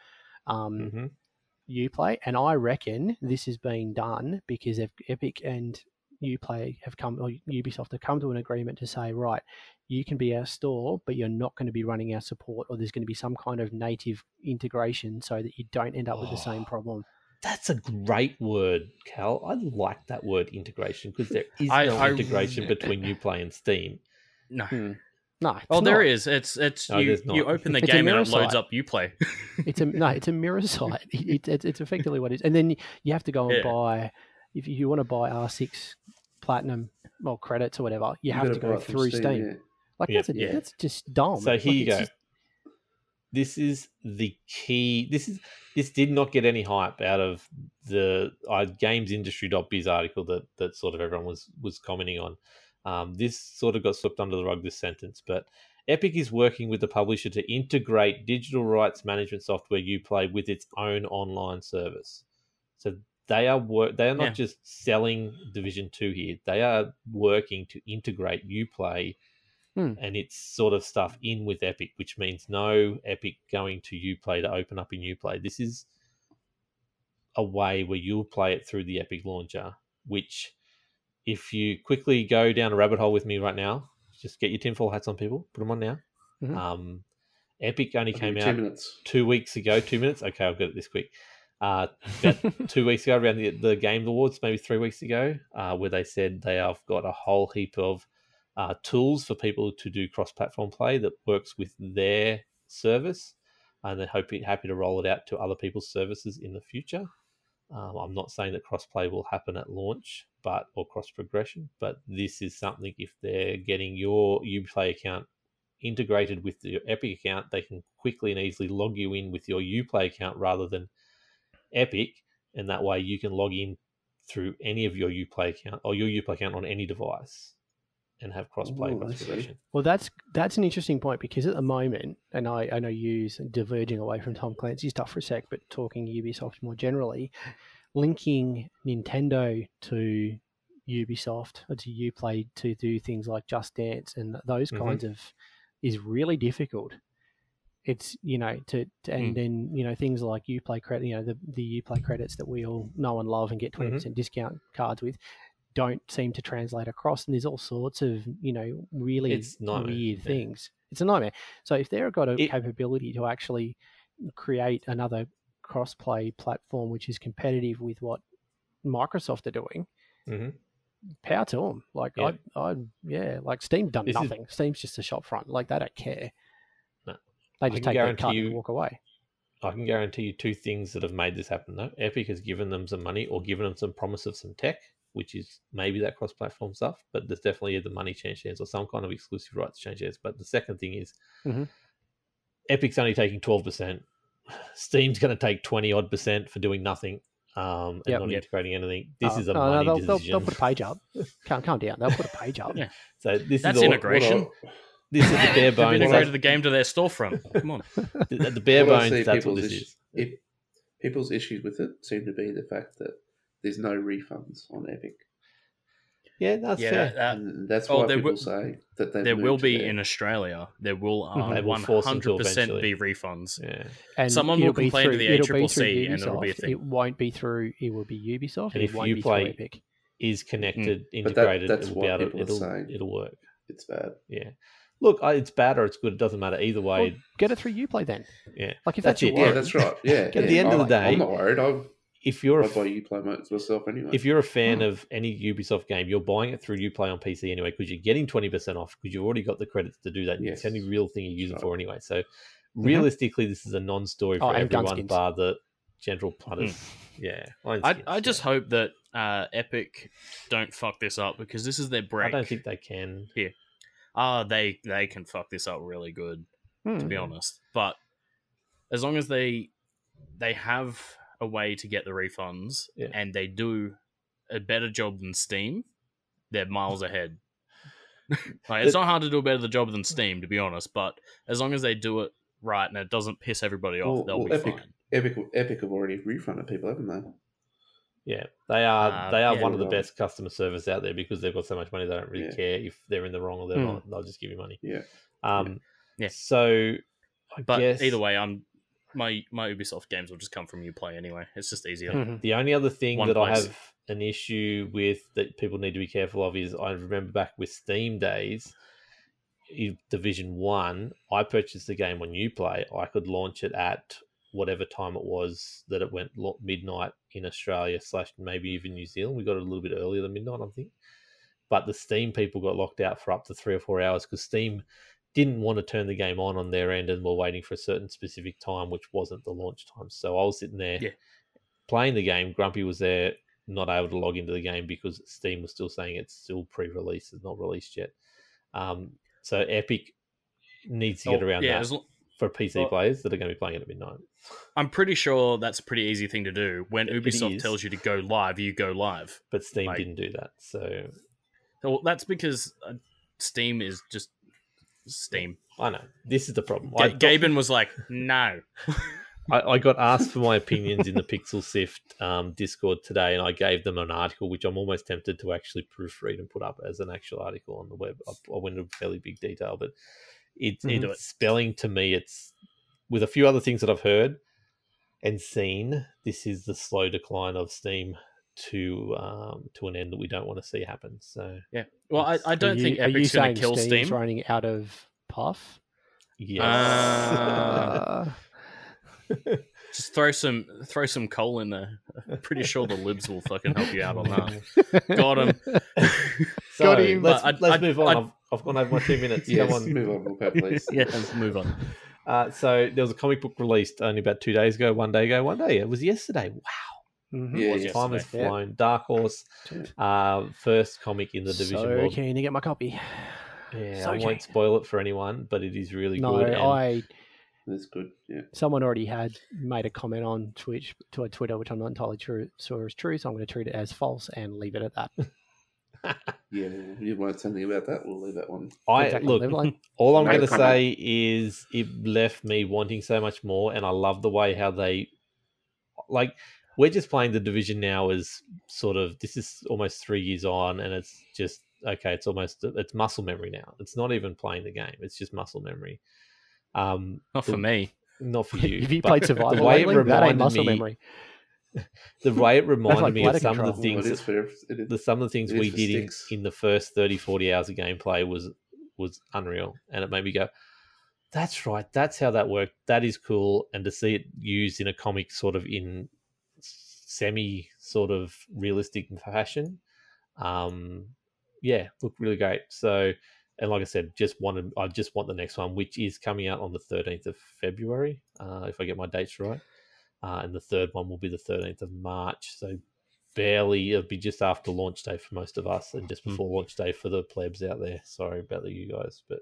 UPlay. And I reckon this has been done because Epic and UPlay have come, or Ubisoft have come to an agreement to say, right, you can be our store, but you're not going to be running our support, or there's going to be some kind of native integration so that you don't end up with the same problem. That's a great word, Cal. I like that word, integration, because there is no integration between UPlay and Steam. No. No. Oh, there is. You open the game and it loads up UPlay. It's a mirror site. It's effectively what it is. And then you have to go and buy, if you want to buy R6 Platinum or credits or whatever, you have to go through Steam. Yeah. Like that's just dumb. So here you go. Just... This is the key. This did not get any hype out of the gamesindustry.biz article that sort of everyone was commenting on. This sort of got swept under the rug, this sentence, but Epic is working with the publisher to integrate digital rights management software UPlay with its own online service. So they are not just selling Division 2 here. They are working to integrate UPlay and its sort of stuff in with Epic, which means no Epic going to UPlay to open up in UPlay. This is a way where you'll play it through the Epic launcher, which if you quickly go down a rabbit hole with me right now, just get your tinfoil hats on, people. Put them on now. Epic only came out 2 weeks ago. 2 minutes? Okay, I'll get it this quick. About 2 weeks ago, around the Game Awards, maybe 3 weeks ago, where they said they have got a whole heap of tools for people to do cross-platform play that works with their service, and they're happy to roll it out to other people's services in the future. I'm not saying that cross-play will happen at launch or cross-progression, but this is something, if they're getting your UPlay account integrated with your Epic account, they can quickly and easily log you in with your UPlay account rather than Epic, and that way you can log in through any of your UPlay account or your UPlay account on any device and have cross-play. Well, that's an interesting point, because at the moment, and I know you're diverging away from Tom Clancy stuff for a sec, but talking Ubisoft more generally, linking Nintendo to Ubisoft or to UPlay to do things like Just Dance and those kinds of is really difficult. It's, then, things like UPlay credit, the UPlay credits that we all know and love and get 20% discount cards with, don't seem to translate across, and there's all sorts of really weird things. It's a nightmare. So if they've got a capability to actually create another cross-play platform which is competitive with what Microsoft are doing, power to them. Like like Steam's done nothing. Steam's just a shop front. Like they don't care. No. They just take their card and walk away. I can guarantee you two things that have made this happen though. Epic has given them some money or given them some promise of some tech, which is maybe that cross-platform stuff, but there's definitely the money change hands or some kind of exclusive rights change hands. But the second thing is Epic's only taking 12%. Steam's going to take 20-odd% for doing nothing and not integrating anything. This is a money decision. They'll put a page up. Calm down. They'll put a page up. Yeah. So that's integration. This is the bare bones. They've integrated the game to their storefront. Come on. The bare bones, that's what this is. People's issues with it seem to be the fact that there's no refunds on Epic. Yeah, that's fair. That's why people say that there will be in Australia. There will 100% be refunds. Yeah. And someone will complain to the ACCC, and it'll be a thing. It won't be through. It will be Ubisoft. And if UPlay Epic is connected, integrated, that's what people are saying. It'll work. It's bad. Yeah. Look, it's bad or it's good. It doesn't matter either way. Well, get it through UPlay then. Yeah. Like if that's it. Yeah, that's right. Yeah. At the end of the day, I'm not worried. If you're I buy UPlay myself anyway. If you're a fan of any Ubisoft game, you're buying it through UPlay on PC anyway because you're getting 20% off because you've already got the credits to do that. It's the only real thing you use it for anyway. So realistically, this is a non-story for everyone bar the general punters. Yeah. I just hope that Epic don't fuck this up, because this is their break. I don't think they can. Yeah. They can fuck this up really good, to be honest. But as long as they have a way to get the refunds and they do a better job than Steam, they're miles ahead. Like, it's not hard to do a better job than Steam, to be honest, but as long as they do it right and it doesn't piss everybody off, they'll be fine. Epic have already refunded people, haven't they? Yeah, they are one of the best customer service out there, because they've got so much money they don't really care if they're in the wrong or they're not. They'll just give you money. Yeah. So, I guess either way, my Ubisoft games will just come from UPlay anyway. It's just easier. Mm-hmm. The only other thing I have an issue with that people need to be careful of is, I remember back with Steam days, Division 1, I purchased the game on UPlay. I could launch it at whatever time it was that it went midnight in Australia / maybe even New Zealand. We got it a little bit earlier than midnight, I think. But the Steam people got locked out for up to 3 or 4 hours because Steam didn't want to turn the game on their end and were waiting for a certain specific time, which wasn't the launch time. So I was sitting there playing the game. Grumpy was there, not able to log into the game because Steam was still saying it's still pre-release. It's not released yet. So Epic needs to get around that. For PC players that are going to be playing it at midnight. I'm pretty sure that's a pretty easy thing to do. When Ubisoft tells you to go live, you go live. But Steam didn't do that. So that's because Steam is just Steam. I know. This is the problem. Gaben was like, no. I got asked for my opinions in the Pixel Sift Discord today, and I gave them an article, which I'm almost tempted to actually proofread and put up as an actual article on the web. I went into fairly big detail, but... It's spelling, to me, it's, with a few other things that I've heard and seen, this is the slow decline of Steam to an end that we don't want to see happen. So well, I don't think Epic's going to kill Steam. Steam's running out of puff. Yes. Just throw some coal in there. I'm pretty sure the libs will fucking help you out on that. Got him. So got him. Let's move on. I've gone over my 2 minutes. Yes, come on. Move on real quick, please. Yeah, let's move on. So there was a comic book released only about 2 days ago. It was yesterday. Wow. Mm-hmm. Yeah, time has flown. Dark Horse, first comic in the Division world. So keen to get my copy. Yeah, I won't spoil it for anyone, but it is really good. That's good. Yeah. Someone already had made a comment on Twitter, which I'm not entirely sure is true, so I'm going to treat it as false and leave it at that. Yeah, you won't say anything about that. We'll leave that one. All I'm going to say is it left me wanting so much more, and I love the way how they, like, we're just playing the Division now as sort of, this is almost 3 years on, and it's just it's muscle memory now. It's not even playing the game; it's just muscle memory. For me, not for you. If you played Survival, that ain't muscle memory. The way it reminded me of some of the things we did in the first 30, 40 hours of gameplay was unreal, and it made me go, "That's right. That's how that worked. That is cool." And to see it used in a comic, sort of in semi, sort of realistic fashion, looked really great. So. And like I said, I just want the next one, which is coming out on the 13th of February, if I get my dates right. And the third one will be the 13th of March. So it'll be just after launch day for most of us and just before launch day for the plebs out there. Sorry about you guys, but...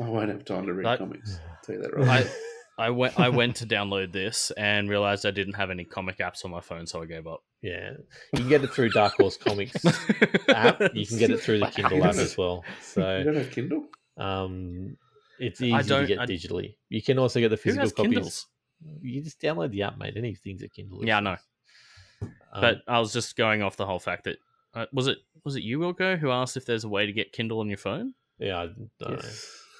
I won't have time to read comics. I'll tell you that right. I went to download this and realized I didn't have any comic apps on my phone, so I gave up. Yeah. You can get it through Dark Horse Comics app. You can get it through the Kindle app as well. So you don't have Kindle? It's easy to get digitally. You can also get the physical copies. Kindles? You just download the app, mate. Anything's at Kindle. Yeah, I know. But I was just going off the whole fact that was it you, Wilco, who asked if there's a way to get Kindle on your phone? Yeah, I don't know.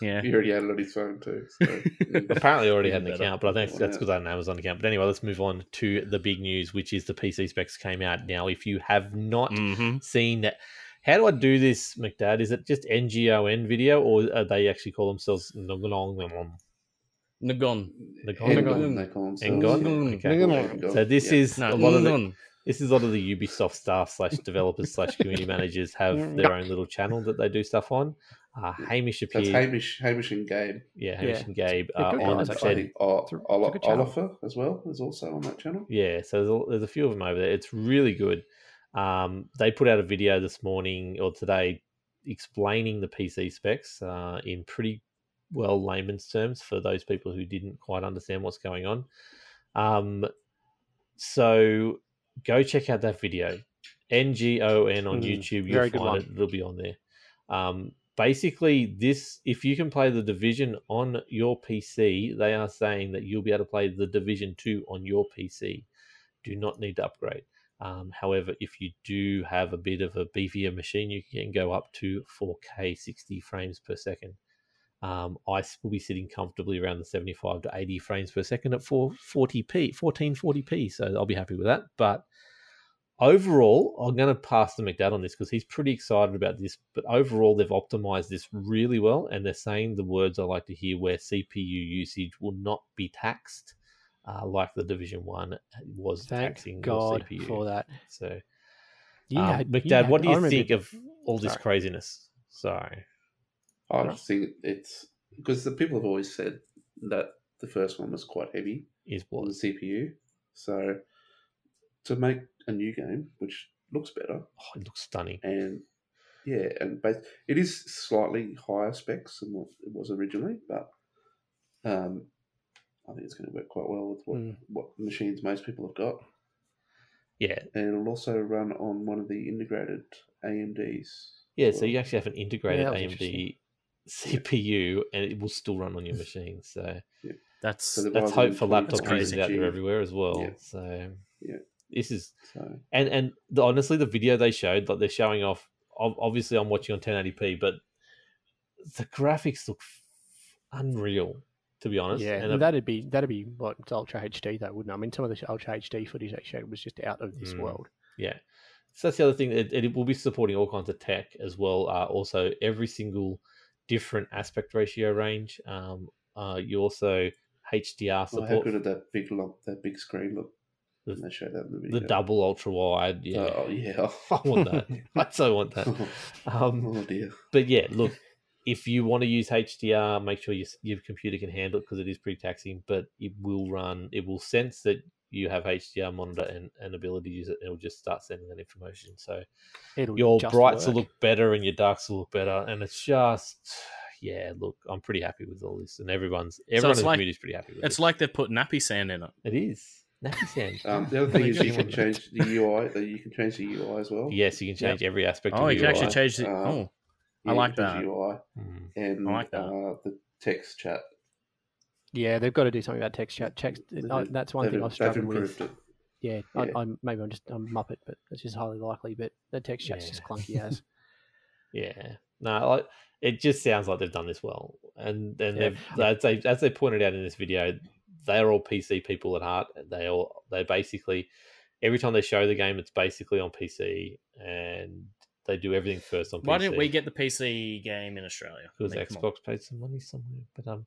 Yeah, he already had it on his phone too. So apparently, I already had an account, but I think that's because I had an Amazon account. But anyway, let's move on to the big news, which is the PC specs came out. Now, if you have not seen that, how do I do this, McDad? Is it just NGON video, or are they actually call themselves NGON? NGON. They call themselves NGON. So this is a lot of the. This is a lot of the Ubisoft staff / developers / community managers have their own little channel that they do stuff on. Hamish appeared. That's Hamish and Gabe. Yeah, Hamish and Gabe are on. I think Oliver as well is also on that channel. Yeah, so there's a few of them over there. It's really good. They put out a video this morning or today explaining the PC specs in pretty well layman's terms for those people who didn't quite understand what's going on. So go check out that video. NGON on YouTube. You'll find it. It'll be on there. Basically, if you can play The Division on your PC, they are saying that you'll be able to play The Division 2 on your PC. Do not need to upgrade. However, if you do have a bit of a beefier machine, you can go up to 4K 60 frames per second. I will be sitting comfortably around the 75 to 80 frames per second at 1440p, so I'll be happy with that. But overall, I'm going to pass to McDad on this because he's pretty excited about this. But overall, they've optimized this really well, and they're saying the words I like to hear, where CPU usage will not be taxed like The Division 1 was taxing your CPU. Thank God for that. So, McDad, what do you think of all this craziness? Sorry. I just think it's because the people have always said that the first one was quite heavy on the CPU. So to make a new game which looks better. Oh, it looks stunning. And yeah, and it is slightly higher specs than what it was originally, but I think it's going to work quite well with what machines most people have got. Yeah, and it'll also run on one of the integrated AMDs. Yeah, so you actually have an integrated AMD CPU, and it will still run on your machine. So that's hope for laptop users out there everywhere as well. Yeah. So yeah. This is honestly the video they showed, like they're showing off. Obviously, I'm watching on 1080p, but the graphics look unreal, to be honest. Yeah, and that'd be what Ultra HD though, wouldn't it? I mean, some of the Ultra HD footage they showed was just out of this world. Yeah, so that's the other thing. It will be supporting all kinds of tech as well. Also, every single different aspect ratio range. You also HDR support. How good did that big screen look? They show that in the video. The double ultra wide. Yeah. Oh, yeah. I want that. I so want that. Oh, dear. But yeah, look, if you want to use HDR, make sure your computer can handle it because it is pretty taxing, but it will sense that you have HDR monitor and ability to use it, and it'll just start sending that information. So your brights will look better and your darks will look better. And it's just, yeah, look, I'm pretty happy with all this. And everyone in the community is pretty happy with it. It's like they've put nappy sand in it. It is. The other thing is you can change the UI. You can change the UI as well. Yes, you can change every aspect of the UI. You can actually change the... I like that. UI and I like that. The text chat. Yeah, they've got to do something about text chat. That's one thing I've struggled with. It. Yeah, yeah. I'm Muppet, but it's just highly likely. But the text chat's just clunky as. Yeah. No, it just sounds like they've done this well. And as they pointed out in this video... They're all PC people at heart. They basically, every time they show the game, it's basically on PC, and they do everything first on PC. Why didn't we get the PC game in Australia? Because Xbox paid some money somewhere. But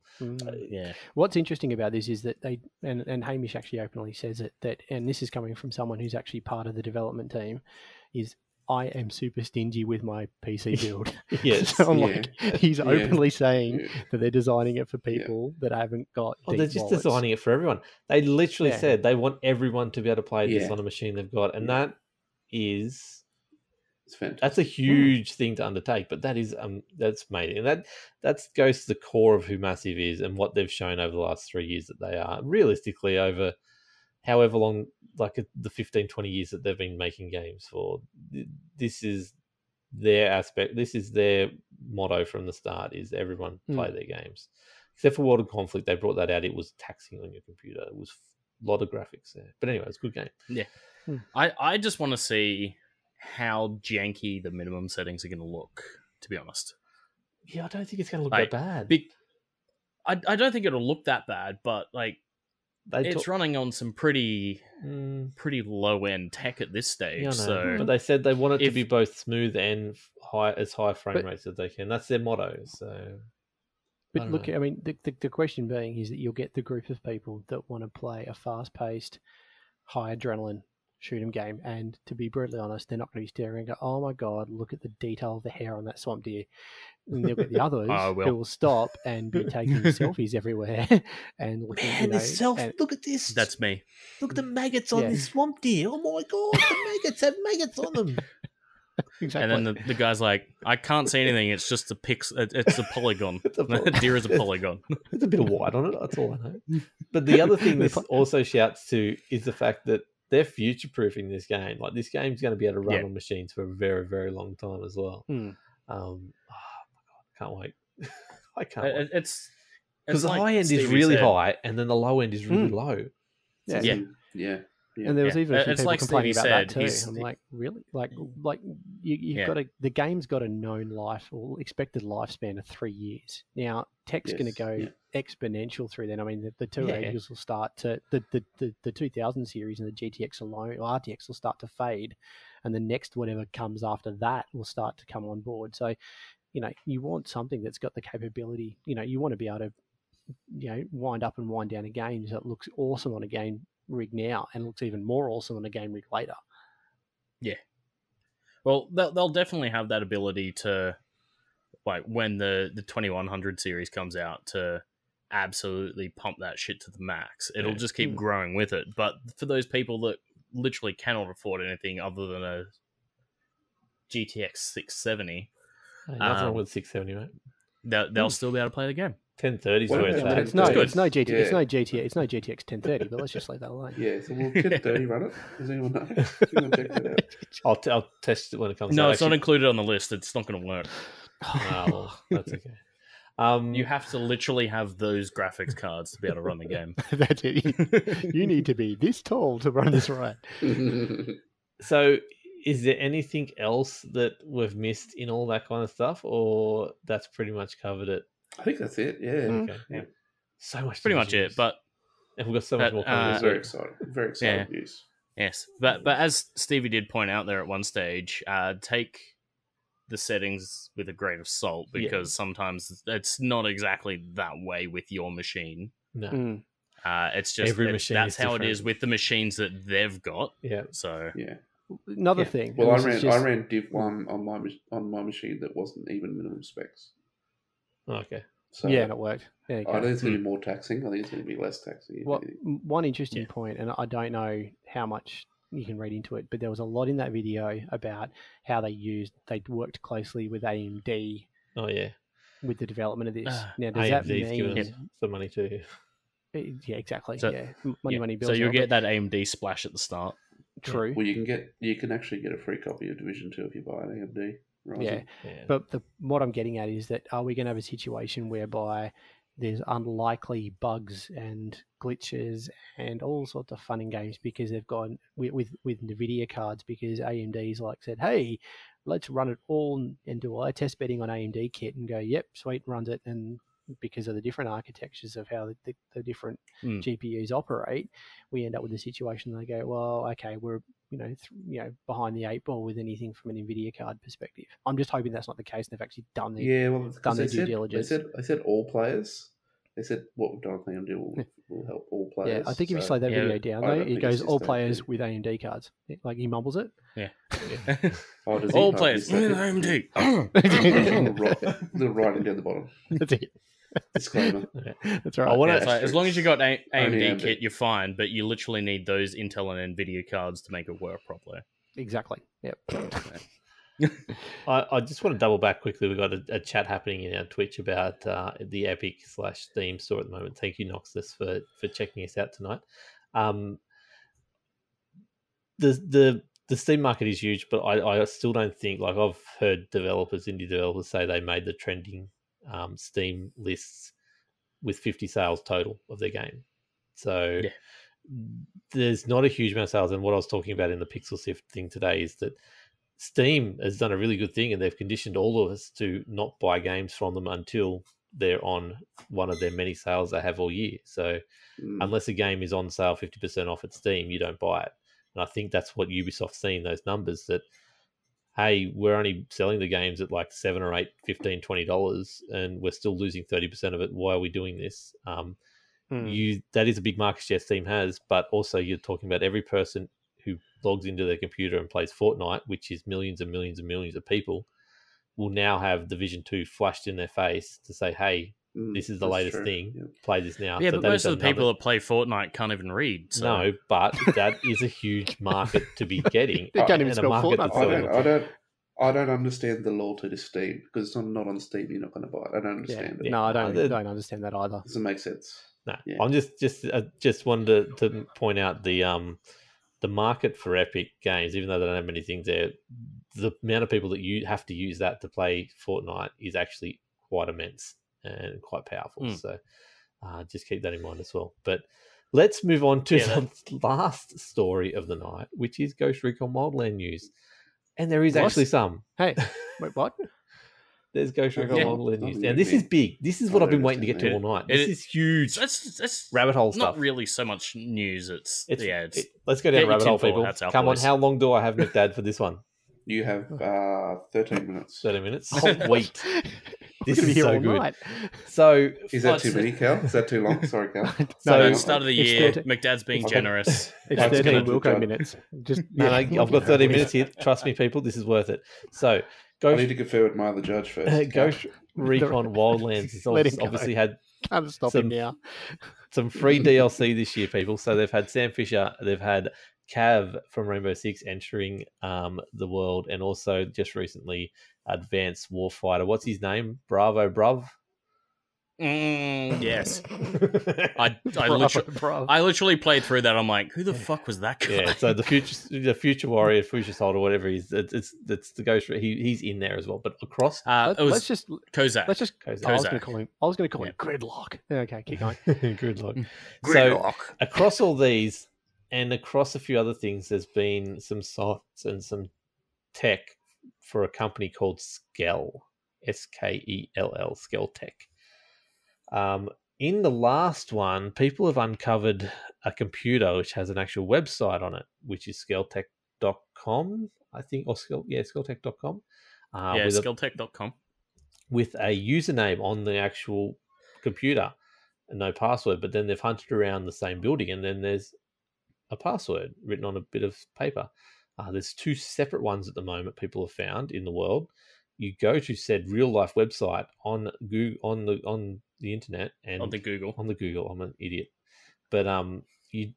yeah. What's interesting about this is that they and Hamish actually openly says it that, and this is coming from someone who's actually part of the development team, is. I am super stingy with my PC build. Yes. So I'm he's openly saying that they're designing it for people that haven't got they're just wallets. Designing it for everyone. They literally said they want everyone to be able to play this on a machine they've got. And that is... It's fantastic. That's a huge thing to undertake, but that is that's amazing. And that goes to the core of who Massive is and what they've shown over the last 3 years that they are. Realistically, over... however long, like the 15, 20 years that they've been making games for, this is their aspect. This is their motto from the start is everyone play their games. Except for World of Conflict, they brought that out. It was taxing on your computer. It was a lot of graphics there. But anyway, it's a good game. Yeah. I just want to see how janky the minimum settings are going to look, to be honest. Yeah, I don't think it's going to look that bad. I don't think it'll look that bad, but like, it's running on some pretty low end tech at this stage. Yeah, so, but they said they want it to be both smooth and as high frame rates as they can. That's their motto. So, but look, I mean, the question being is that you'll get the group of people that want to play a fast paced, high adrenaline shoot 'em game, and to be brutally honest, they're not going to be staring and go, "Oh my god, look at the detail of the hair on that swamp deer." And they'll get the others who will stop and be taking selfies everywhere and looking, look at this. That's me. Look at the maggots on this swamp deer. Oh my god, the maggots have maggots on them. Exactly. And then the guy's like, "I can't see anything. It's just a pixel. It's a polygon. Deer is a polygon. It's a bit of white on it. That's all I know." But the other thing this also shouts to is the fact that they're future-proofing this game. Like, this game's going to be able to run on machines for a very, very long time as well. Oh my god, I can't wait. I can't. Wait. It's because the high end is really high, and then the low end is really low. Yeah. Yeah. Yeah. Yeah, and there was even a few people complaining about that too. I'm like, really? Like you've got the game's got a known life or expected lifespan of 3 years. Now, tech's going to go exponential through then. I mean, the 280s will start to the 2000 series and the GTX alone, or RTX will start to fade, and the next whatever comes after that will start to come on board. So, you know, you want something that's got the capability. You know, you want to be able to, you know, wind up and wind down a game so it looks awesome on a game rig now and looks even more awesome on a game rig later. Yeah, well, they'll definitely have that ability to, like, when the 2100 series comes out, to absolutely pump that shit to the max. It'll just keep growing with it. But for those people that literally cannot afford anything other than a GTX 670, nothing wrong with 670, right? They'll still be able to play the game. 1030's worth. It's no GTX. It's no GTX 1030. But let's just leave that alone. Yeah, so will 1030 run it? Does anyone know? Check that out? I'll test it when it comes. No, it's not included on the list. It's not going to work. Oh, that's okay. You have to literally have those graphics cards to be able to run the game. That's it. You need to be this tall to run this right. So, is there anything else that we've missed in all that kind of stuff, or that's pretty much covered it? I think that's it. Yeah, okay. Yeah. So much. Pretty much it. But and we've got so much more. Very exciting. Very exciting news. Yes, but as Stevie did point out there at one stage, take the settings with a grain of salt, because sometimes it's not exactly that way with your machine. No, it's just that's how different. It is with the machines that they've got. Yeah. So yeah. Another thing. Well, I ran Div 1 on my machine that wasn't even minimum specs. Oh, okay. So, and it worked. There you go. I think it's going to be more taxing. I think it's going to be less taxing. Well, one interesting point, and I don't know how much you can read into it, but there was a lot in that video about how they worked closely with AMD. Oh yeah. With the development of this. Now, does AMD's given us the money too? Yeah, exactly. So, money bills. So you'll get that AMD splash at the start. True. Yeah. Well, you can actually get a free copy of Division 2 if you buy an AMD. Rising. Yeah, but what I'm getting at is that, are we going to have a situation whereby there's unlikely bugs and glitches and all sorts of fun and games because they've gone with NVIDIA cards, because AMD's said, "Hey, let's run it all and do all our test betting on AMD kit," and go, "Yep, sweet, runs it." And because of the different architectures of how the different GPUs operate, we end up with a situation where they go, "Well, okay, we're behind the 8 ball with anything from an NVIDIA card perspective." I'm just hoping that's not the case, and they've actually done their due diligence. They said all players. They said what we've done with AMD will help all players. Yeah, I think if you slow that video down, though, it goes all players with AMD cards. Like, he mumbles it. Yeah. All players with AMD. Little writing down the bottom. That's it. Disclaimer. Okay. That's right. As long as you got AMD kit, you're fine. But you literally need those Intel and NVIDIA cards to make it work properly. Exactly. Yep. I just want to double back quickly. We've got a chat happening in our Twitch about the Epic/Steam store at the moment. Thank you, Noxus, for checking us out tonight. The Steam market is huge, but I still don't think, like, I've heard indie developers say they made the trending Steam lists with 50 sales total of their game. So there's not a huge amount of sales. And what I was talking about in the Pixel Sift thing today is that Steam has done a really good thing, and they've conditioned all of us to not buy games from them until they're on one of their many sales they have all year. So unless a game is on sale 50% off at Steam, you don't buy it. And I think that's what Ubisoft's seen, those numbers that, hey, we're only selling the games at like $7 or $8, $15, $20, and we're still losing 30% of it. Why are we doing this? That is a big market share Steam has, but also you're talking about every person who logs into their computer and plays Fortnite, which is millions and millions and millions of people, will now have Division 2 flashed in their face to say, hey, this is the latest thing. Yep. Play this now. Yeah, so but most of the people that play Fortnite can't even read. So. No, but that is a huge market to be getting. They can't even spell Fortnite. I don't understand the law to this Steam, because it's not on Steam. You're not going to buy it. I don't understand it. No, I don't understand that either. Doesn't make sense. No, yeah. I'm just wanted to point out the market for Epic Games, even though they don't have many things there. The amount of people that you have to use that to play Fortnite is actually quite immense and quite powerful. So just keep that in mind as well. But let's move on to the last story of the night, which is Ghost Recon Wildlands news. And there is actually some. Hey, wait, what? There's Ghost Recon Wildlands news. And this is big. This is what I've been waiting to get to all night. This is huge. That's rabbit hole stuff. Not really so much news. It's let's go down the rabbit hole, people. Come on, how long do I have, McDad, for this one? You have 13 minutes. 13 minutes? Oh, wait. This is so good. Night. So is that too many, Cal? Is that too long? Sorry, Cal. No, start of the year, McDad's being generous. It's 13 Wilco minutes. I've got 30 minutes here. Trust me, people, this is worth it. So, I need to confer with my other judge first. Ghost Recon Wildlands has obviously had some free DLC this year, people. So they've had Sam Fisher, they've had Cav from Rainbow Six entering the world, and also just recently Advanced Warfighter. What's his name? Bravo Bruv? Yes. I literally played through that. I'm like, who the fuck was that guy? Yeah, so the future warrior, future soldier, whatever he's, it's the Ghost. He's in there as well. But across, let's just Kozak. Kozak. I was going to call him Gridlock. Okay, keep going. Gridlock. So across all these. And across a few other things, there's been some sites and some tech for a company called Skell, S-K-E-L-L, Skell Tech. In the last one, people have uncovered a computer which has an actual website on it, which is skelltech.com, I think, or skelltech.com. Skelltech.com. With a username on the actual computer and no password, but then they've hunted around the same building, and then there's a password written on a bit of paper. There's two separate ones at the moment people have found in the world. You go to said real life website on Google, on the internet, and on the Google. I'm an idiot, but you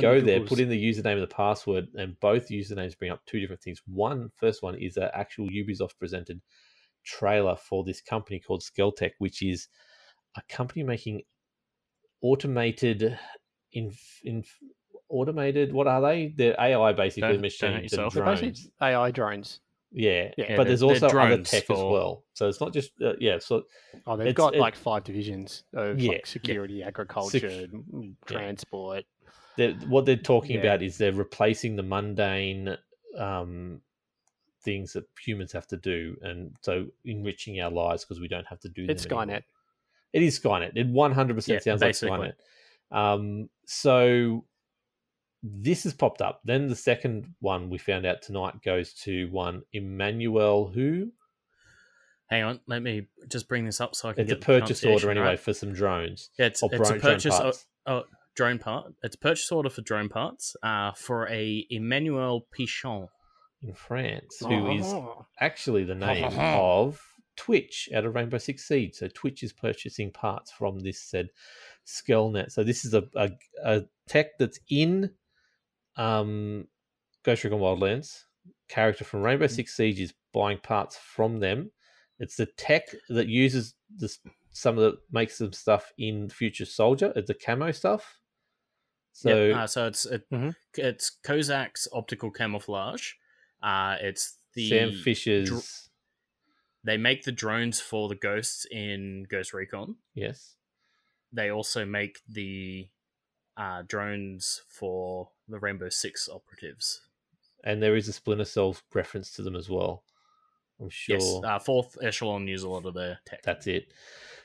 go there, put in the username and the password, and both usernames bring up two different things. First one is an actual Ubisoft presented trailer for this company called Skell Tech, which is a company making automated, what are they? They're AI, basically, machines and drones. AI drones. Yeah but there's also other tech as well. So it's not just, they've got like five divisions of security, agriculture, transport. What they're talking about is they're replacing the mundane things that humans have to do, and so enriching our lives because we don't have to do them. It's Skynet. Anymore. It is Skynet. It 100% sounds basically like Skynet. So this has popped up. Then the second one we found out tonight goes to one Emmanuel who? Hang on, let me just bring this up so I can get the purchase order anyway for some drones. Yeah, it's a purchase drone part. It's a purchase order for drone parts for a Emmanuel Pichon in France, who is actually the name of Twitch out of Rainbow Six Siege. So Twitch is purchasing parts from this said Skellnet. So this is a tech that's in Ghost Recon Wildlands. Character from Rainbow Six Siege is buying parts from them. It's the tech that uses makes some stuff in Future Soldier. It's the camo stuff. So, it's Kozak's optical camouflage. It's the Sam Fisher's. They make the drones for the ghosts in Ghost Recon. Yes. They also make the drones for the Rainbow Six operatives, and there is a Splinter Cell reference to them as well, I'm sure. Yes, Fourth Echelon use a lot of their tech. That's it.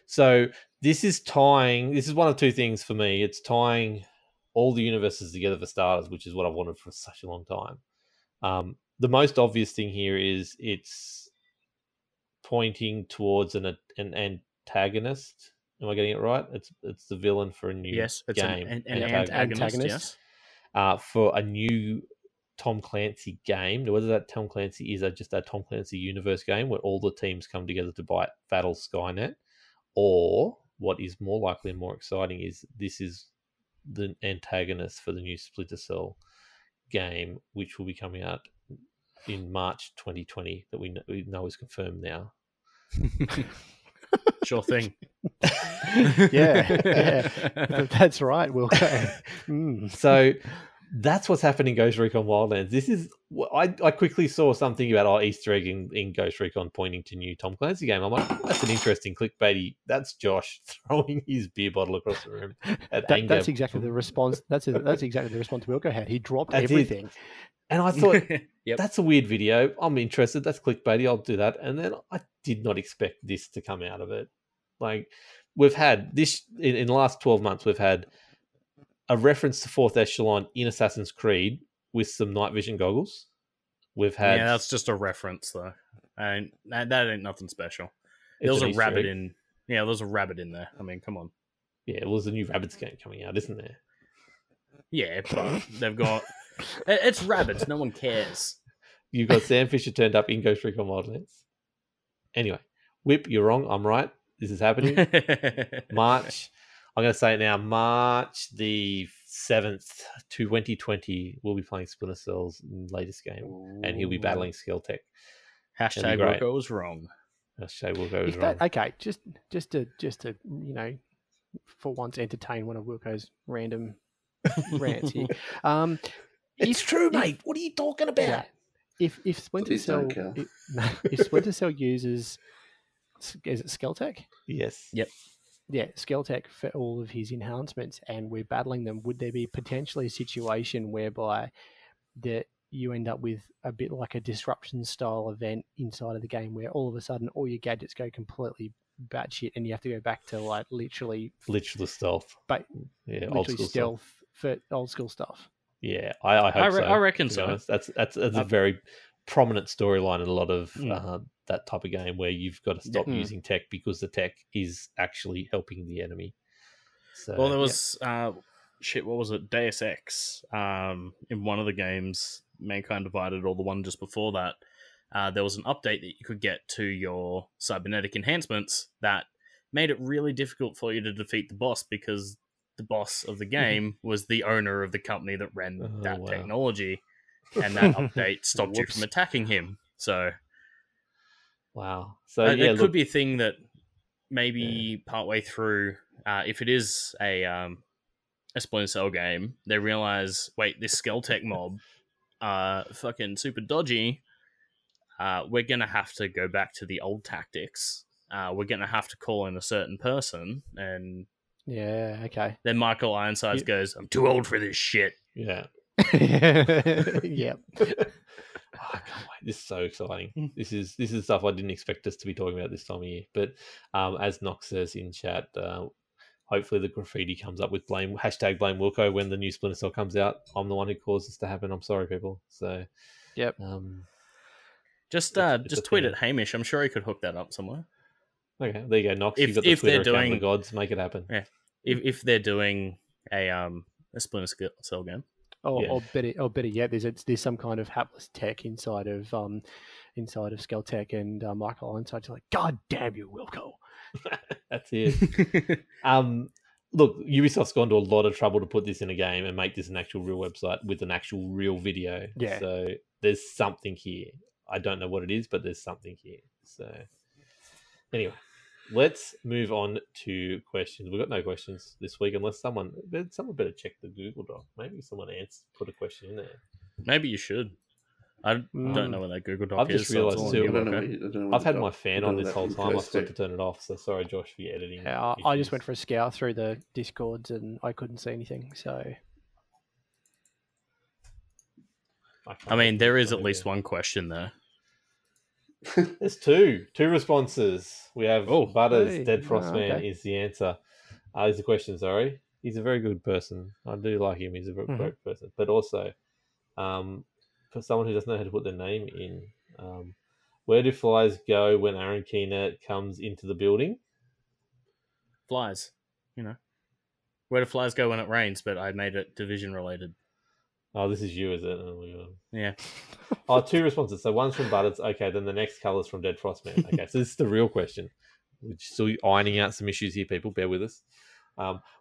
So this is one of two things for me. It's tying all the universes together for starters, which is what I've wanted for such a long time. The most obvious thing here is it's pointing towards an antagonist. Am I getting it right? It's the villain for a new game. Yes, it's an antagonist. Yes. For a new Tom Clancy game. Now, whether that Tom Clancy is just a Tom Clancy universe game where all the teams come together to battle Skynet, or what is more likely and more exciting is this is the antagonist for the new Splinter Cell game, which will be coming out in March 2020 that we know is confirmed now. Sure thing. yeah. That's right, Wilco. So that's what's happening in Ghost Recon Wildlands. This is, I quickly saw something about Easter egg in Ghost Recon pointing to new Tom Clancy game. I'm like, oh, that's an interesting clickbaity. That's Josh throwing his beer bottle across the room at anger. That's exactly the response. That's exactly the response Wilco had. He dropped everything. And I thought, yep, that's a weird video. I'm interested. That's clickbaity. I'll do that. And then I did not expect this to come out of it. Like, we've had this in the last 12 months, we've had a reference to Fourth Echelon in Assassin's Creed with some night vision goggles. We've had... Yeah, that's just a reference, though. And that ain't nothing special. There was a rabbit in... Yeah, there was a rabbit in there. I mean, come on. Yeah, well, there's a new rabbits game coming out, isn't there? Yeah, but they've got... It's rabbits. No one cares. You've got Sam Fisher turned up in Ghost Recon Wildlands. Anyway, Whip, you're wrong. I'm right. This is happening. March. I'm going to say it now. March the 7th, 2020, we'll be playing Splinter Cell's latest game. Ooh. And he'll be battling Skeltech. # Wilco was wrong. # Wilco was wrong. Okay, just to you know, for once entertain one of Wilco's random rants here. It's true, mate. What are you talking about? Yeah. If Splinter Cell Splinter Cell uses, is it Skeltech? Yes. Yep. Yeah, Skeltech for all of his enhancements, and we're battling them. Would there be potentially a situation whereby that you end up with a bit like a disruption style event inside of the game, where all of a sudden all your gadgets go completely batshit, and you have to go back to like literal stealth, but yeah, old school stealth for old school stuff? Yeah, I hope so. I reckon so. That's a very prominent storyline in a lot of that type of game where you've got to stop using tech because the tech is actually helping the enemy. So, well, there was what was it? Deus Ex. In one of the games, Mankind Divided, or the one just before that, there was an update that you could get to your cybernetic enhancements that made it really difficult for you to defeat the boss, because the boss of the game was the owner of the company that ran technology, and that update stopped you from attacking him. So, wow. So it could be a thing that maybe partway through, if it is a Splinter Cell game, they realize, wait, this Skeltech mob are fucking super dodgy. We're going to have to go back to the old tactics. We're going to have to call in a certain person and... Yeah, okay. Then Michael Ironsides goes, I'm too old for this shit. Yeah. Yep. Oh, I can't wait. This is so exciting. This is stuff I didn't expect us to be talking about this time of year. But as Nox says in chat, hopefully the graffiti comes up with blame, #blame Wilco when the new Splinter Cell comes out. I'm the one who caused this to happen. I'm sorry, people. So, yep. Just tweet at Hamish. I'm sure he could hook that up somewhere. Okay, there you go, Nox. If they're doing the gods, make it happen. Yeah. If they're doing a Splinter Cell game, or better yet, there's some kind of hapless tech inside of Skeltech, and Michael Ironside's like, God damn you, Wilco. That's it. Look, Ubisoft's gone to a lot of trouble to put this in a game and make this an actual real website with an actual real video. Yeah. So there's something here. I don't know what it is, but there's something here. So. Anyway, let's move on to questions. We've got no questions this week unless someone better check the Google Doc. Maybe someone put a question in there. Maybe you should. I don't know where that Google Doc is. I've just realised too. I've had my fan on this whole time. I forgot to turn it off. So sorry, Josh, for your editing. Yeah, I just went for a scour through the Discords and I couldn't see anything. So, I mean, there is at least one question there. There's two responses. We have Butters, Dead Frostman is the answer. Is the question, sorry. He's a very good person. I do like him. He's a very great person. But also, for someone who doesn't know how to put their name in, where do flies go when Aaron Keener comes into the building? Flies, you know. Where do flies go when it rains? But I made it division related. Oh, this is you, is it? Oh, my God. Yeah. Oh, two responses. So one's from Butters. Okay, then the next colour's from Dead Frostman. Okay, so this is the real question. We're still ironing out some issues here, people. Bear with us.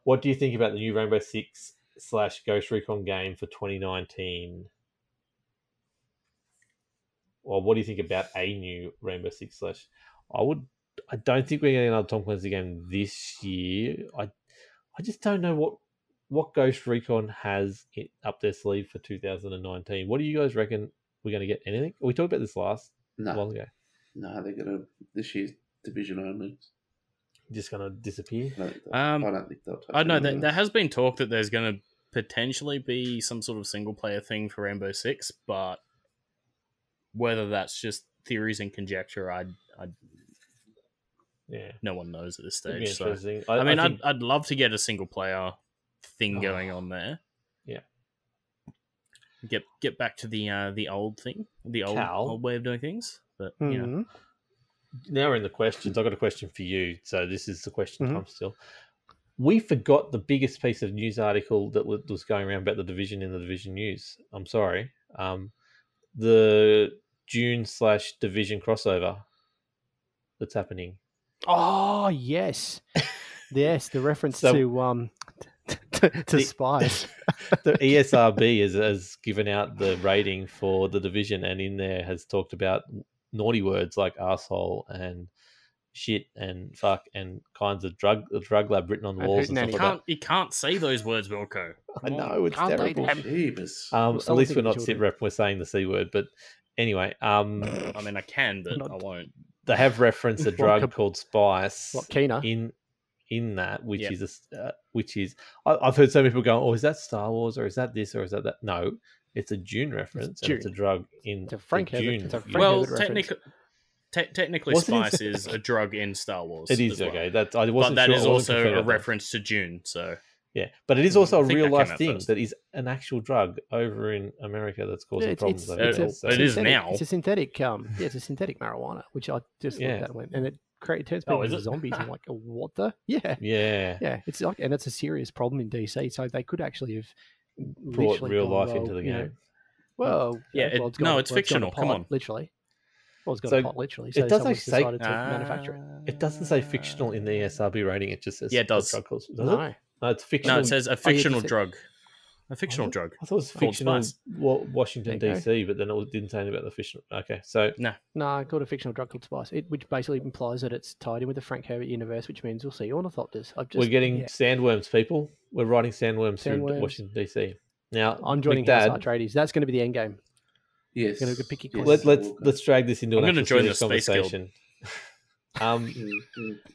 What do you think about the new Rainbow Six / Ghost Recon game for 2019? Well, what do you think about a new Rainbow Six / I don't think we're going to get another Tom Clancy game this year. I just don't know what Ghost Recon has it up their sleeve for 2019. What do you guys reckon? We're going to get anything? We talked about this long ago. No, they're going to this year's division only. Just going to disappear. I don't think they'll touch it. I know that there has been talk that there's going to potentially be some sort of single player thing for Rainbow Six, but whether that's just theories and conjecture, no one knows at this stage. So. I'd love to get a single player thing going on there. Yeah. Get back to the old thing, the old way of doing things. But you know. Now we're in the questions. I've got a question for you. So this is the question time still. We forgot the biggest piece of news article that was going around about the division in the division news. I'm sorry. The June / division crossover that's happening. Oh, yes. Yes, the reference to Spies. The ESRB has given out the rating for the division, and in there has talked about naughty words like arsehole and shit and fuck and kinds of drug lab written on the walls and stuff like that. You can't say those words, Wilco. I know, it's terrible. At least we're not we're saying the C word, but anyway. I can, but I won't. They have referenced a drug called Spice in that, which is I've heard so many people going, oh, is that Star Wars or is that this or is that that? No. It's a Dune reference. It's, it's a drug in Dune. Well, technically, Spice is a drug in Star Wars. It is, okay. That, I wasn't but that sure is also a reference to Dune. So yeah, but it is also a real-life thing that is an actual drug over in America that's causing problems. It is now. It's a synthetic. It's a synthetic marijuana, which I just looked at and it turns people into zombies. I'm like, oh, what the? Yeah. It's like, and it's a serious problem in DC. So they could actually have brought real life into the game. It's fictional. Come on, literally. Well, it's got a pot, literally. So it doesn't say decided to manufacture it. It doesn't say fictional in the ESRB rating. It just says it does. Drug calls. No, it's fictional. No, it says a fictional drug. A fictional drug. I thought it was fictional Washington DC, but then it didn't say anything about the fictional. Okay, so no, I called a fictional drug called Spice, which basically implies that it's tied in with the Frank Herbert universe, which means we'll see ornithopters. We're getting sandworms, people. We're writing sandworms through Washington DC. Now I'm joining Atreides. That's going to be the end game. Yes. Going to pick let's drag this into an actual conversation.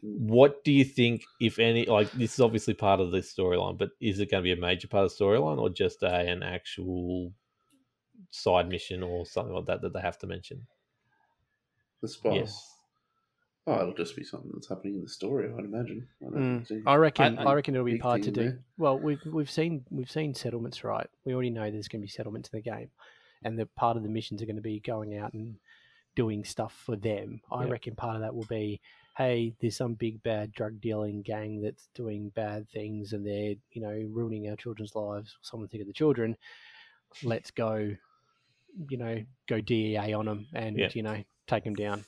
What do you think, if any, like this is obviously part of the storyline, but is it going to be a major part of the storyline or just an actual side mission or something like that they have to mention? The Spice. Yes. Oh, it'll just be something that's happening in the story, I'd imagine. I reckon it'll be part to do. There. Well, we've seen settlements, right? We already know there's going to be settlements in the game, and the part of the missions are going to be going out and doing stuff for them. I reckon part of that will be, hey, there's some big bad drug dealing gang that's doing bad things and they're, you know, ruining our children's lives. Someone think of the children. Let's go, you know, go DEA on them and, you know, take them down.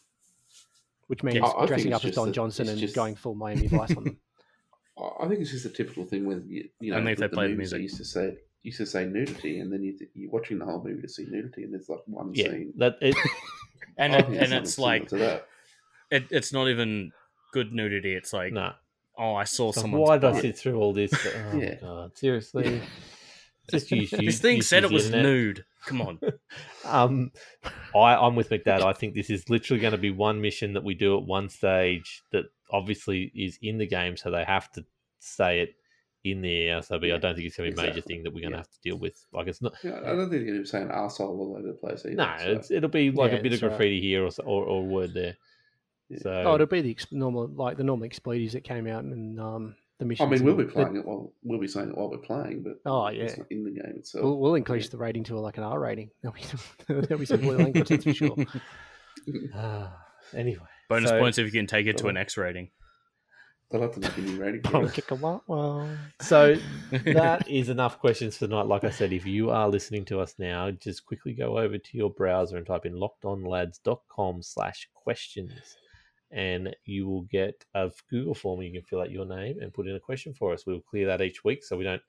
Which means dressing up as Don Johnson and going full Miami Vice on them. I think it's just a typical thing with, you know, only if they play the music. They used to say nudity, and then you're watching the whole movie to see nudity, and there's like one scene. And it's like, it's not even good nudity. It's like, I saw someone. Why did I sit through all this? Oh, my God, seriously. Yeah. Just this thing said it was nude. Come on. I'm with McDad. I think this is literally going to be one mission that we do at one stage that obviously is in the game, so they have to say it in the ESRB. I don't think it's going to be a major thing that we're going to have to deal with. Like, it's not. Yeah, I don't think they're going to be saying arsehole all over the place either. No, it'll be like a bit of graffiti here or a word there. Yeah. So, it'll be the normal expletives that came out and the mission. I mean, we'll be playing it while we'll be saying it while we're playing, but it's not in the game itself. We'll increase the rating to like an R rating. There'll be some boiling content for sure. Anyway, bonus points if you can take it to an X rating. They'll have to look at you ready. So that is enough questions for tonight. Like I said, if you are listening to us now, just quickly go over to your browser and type in lockedonlads.com/questions. And you will get a Google form. You can fill out your name and put in a question for us. We'll clear that each week so we don't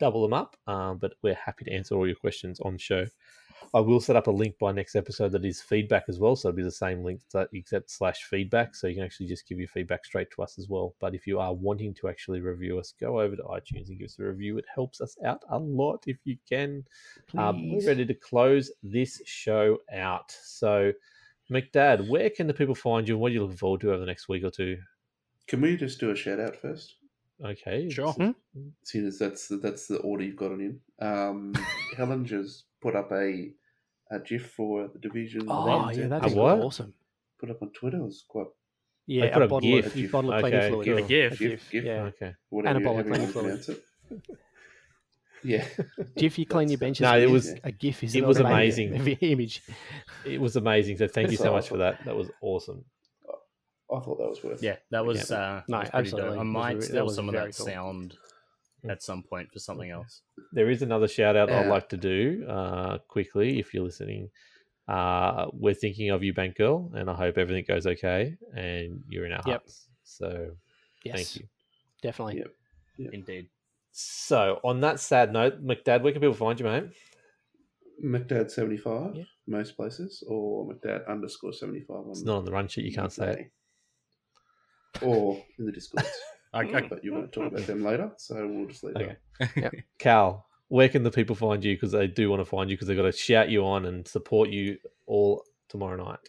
double them up. But we're happy to answer all your questions on the show. I will set up a link by next episode that is feedback as well. So it'll be the same link except /feedback. So you can actually just give your feedback straight to us as well. But if you are wanting to actually review us, go over to iTunes and give us a review. It helps us out a lot if you can. We're ready to close this show out. So, McDad, where can the people find you and what are you looking forward to over the next week or two? Can we just do a shout out first? Okay. Sure. Seeing as that's the order you've got on in. Helen just put up a GIF for The Division. Oh, yeah, that's awesome. Put up on Twitter. It was quite... Yeah, put a bottle GIF. Of plain fluid. A GIF. Yeah, okay. And a bottle of plain fluid. Yeah. GIF, you clean your benches. No, it was a GIF. It was amazing. Image. It was amazing. So thank you so much for that. That was awesome. I thought that was worth it. Yeah, that was nice. Absolutely. I might steal some of that sound at some point for something else. There is another shout out I'd like to do quickly if you're listening. We're thinking of you, Bank Girl, and I hope everything goes okay and you're in our hearts. So thank you. Definitely. Yep. Yep. Indeed. So on that sad note, McDad, where can people find you, mate? McDad75 most places, or McDad_75. It's not on the run sheet. You can't say it. Or in the Discord. Okay. But you want to talk about them later, so we'll just leave that. Yep. Cal, where can the people find you? Because they do want to find you because they've got to shout you on and support you all tomorrow night.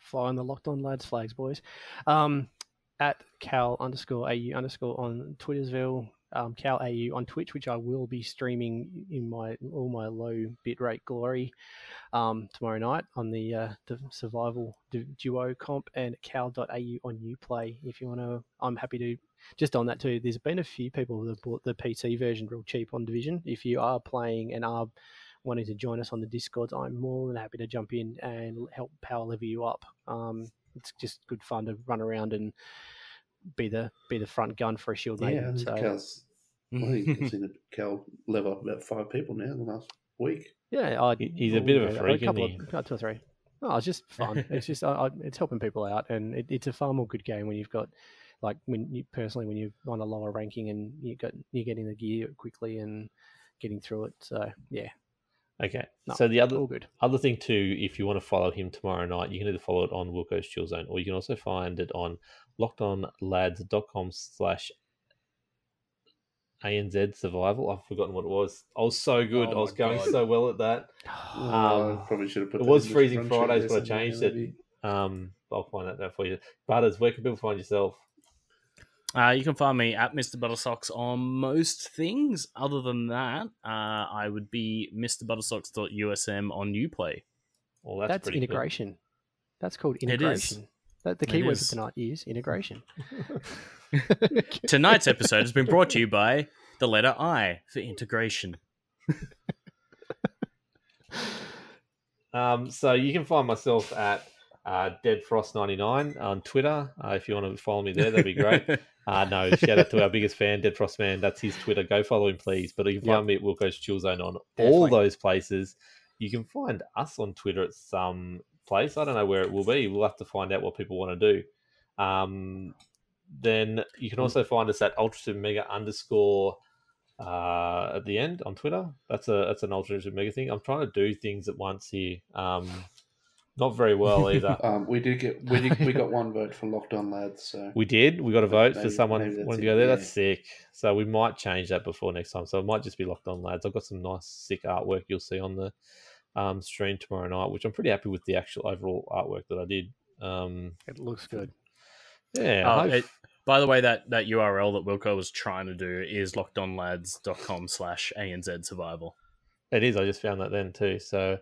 Fly on the Locked On Lads flags, boys. At Cal_AU_ on Twittersville. CalAU on Twitch, which I will be streaming in my my low bitrate glory tomorrow night on the survival duo comp, and cal.au on UPlay if you want to. I'm happy to just on that too. There's been a few people that bought the PC version real cheap on Division. If you are playing and are wanting to join us on the Discord, I'm more than happy to jump in and help power level you up. It's just good fun to run around and be the front gun for a shield mate. Yeah, so. I've seen Cal level up about 5 people now in the last week. Yeah, he's a bit of a freak, isn't he? 2 or 3. No, it's just fun. It's just it's helping people out, and it's a far more good game when you've got when you're on a lower ranking and you're getting the gear quickly and getting through it. So yeah. Okay, so the other thing too, if you want to follow him tomorrow night, you can either follow it on Wilco's Chill Zone, or you can also find it on lockedonlads.com/ANZ survival. I've forgotten what it was. I was so good. I was going so well at that. Probably should have put it was Freezing Fridays, but I changed it. I'll find that out for you. Butters, where can people find yourself? You can find me at Mr. Buttersocks on most things. Other than that, I would be mrbuttersocks.usm on UPlay. Well, that's integration. Cool. That's called integration. The keyword for tonight is integration. Tonight's episode has been brought to you by the letter I for integration. So you can find myself at DeadFrost99 on Twitter. If you want to follow me there, that'd be great. No, shout out to our biggest fan, Dead Frost Man. That's his Twitter. Go follow him, please. But you can find me at Wilco's Chill Zone on all those places. You can find us on Twitter at some place. I don't know where it will be. We'll have to find out what people want to do. Then you can also find us at ultra_mega_ at the end on Twitter. That's an ultra_mega thing. I'm trying to do things at once here. Not very well either. We got 1 vote for Locked On Lads. So we did. We got a vote for someone who wanted to go there. Yeah. That's sick. So we might change that before next time. So it might just be Locked On Lads. I've got some nice, sick artwork you'll see on the stream tomorrow night, which I'm pretty happy with the actual overall artwork that I did. It looks good. Yeah. By the way, that URL that Wilco was trying to do is lockedonlads.com/ANZ survival. It is. I just found that then too. So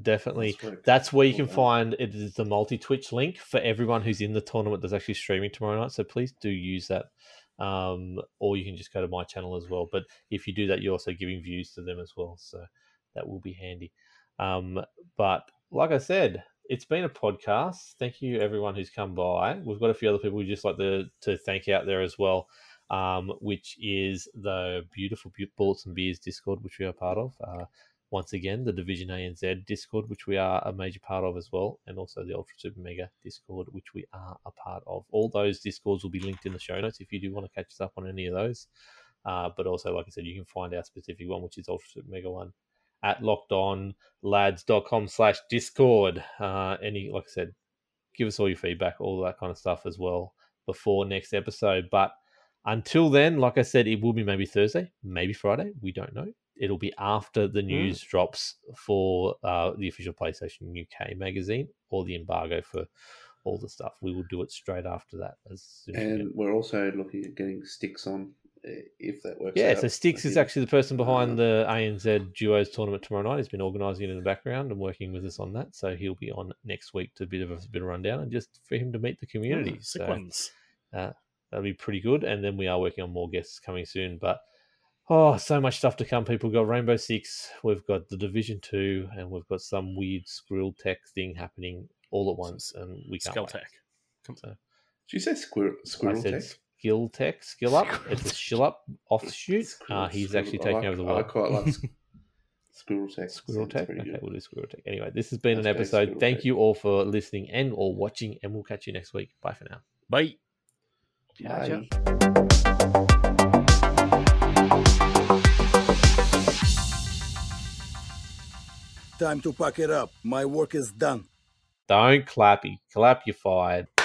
definitely that's where you can find it is the multi-Twitch link for everyone who's in the tournament that's actually streaming tomorrow night. So please do use that. Or you can just go to my channel as well. But if you do that, you're also giving views to them as well. So that will be handy. But like I said, it's been a podcast. Thank you, everyone who's come by. We've got a few other people we'd just like to thank out there as well, which is the beautiful Bullets and Beers Discord, which we are part of. Once again, the Division ANZ Discord, which we are a major part of as well, and also the Ultra Super Mega Discord, which we are a part of. All those Discords will be linked in the show notes if you do want to catch us up on any of those. But also, like I said, you can find our specific one, which is Ultra Super Mega one, at lockedonlads.com/discord. Any, like I said, give us all your feedback, all that kind of stuff as well before next episode. But until then, like I said, it will be maybe Thursday, maybe Friday. We don't know. It'll be after the news drops for the official PlayStation UK magazine or the embargo for all the stuff. We will do it straight after that. And we're also looking at getting Sticks on, if that works out. Yeah, so Sticks is actually the person behind the ANZ Duos tournament tomorrow night. He's been organising it in the background and working with us on that. So he'll be on next week to a bit of rundown and just for him to meet the community. That'll be pretty good. And then we are working on more guests coming soon, but so much stuff to come, people. We've got Rainbow Six, we've got the Division 2, and we've got some weird Squirrel Tech thing happening all at once, and we can't wait. Did you say Squirrel Tech? Skill Tech, Skill Up. It's a Shill Up offshoot. He's actually taking over the world. I quite like Squirrel Tech. Squirrel Tech? Okay, we'll do Squirrel Tech. Anyway, this has been an episode. Thank you all for listening and or watching, and we'll catch you next week. Bye for now. Bye. Bye. Time to pack it up. My work is done. Don't clap. Clap, you're fired.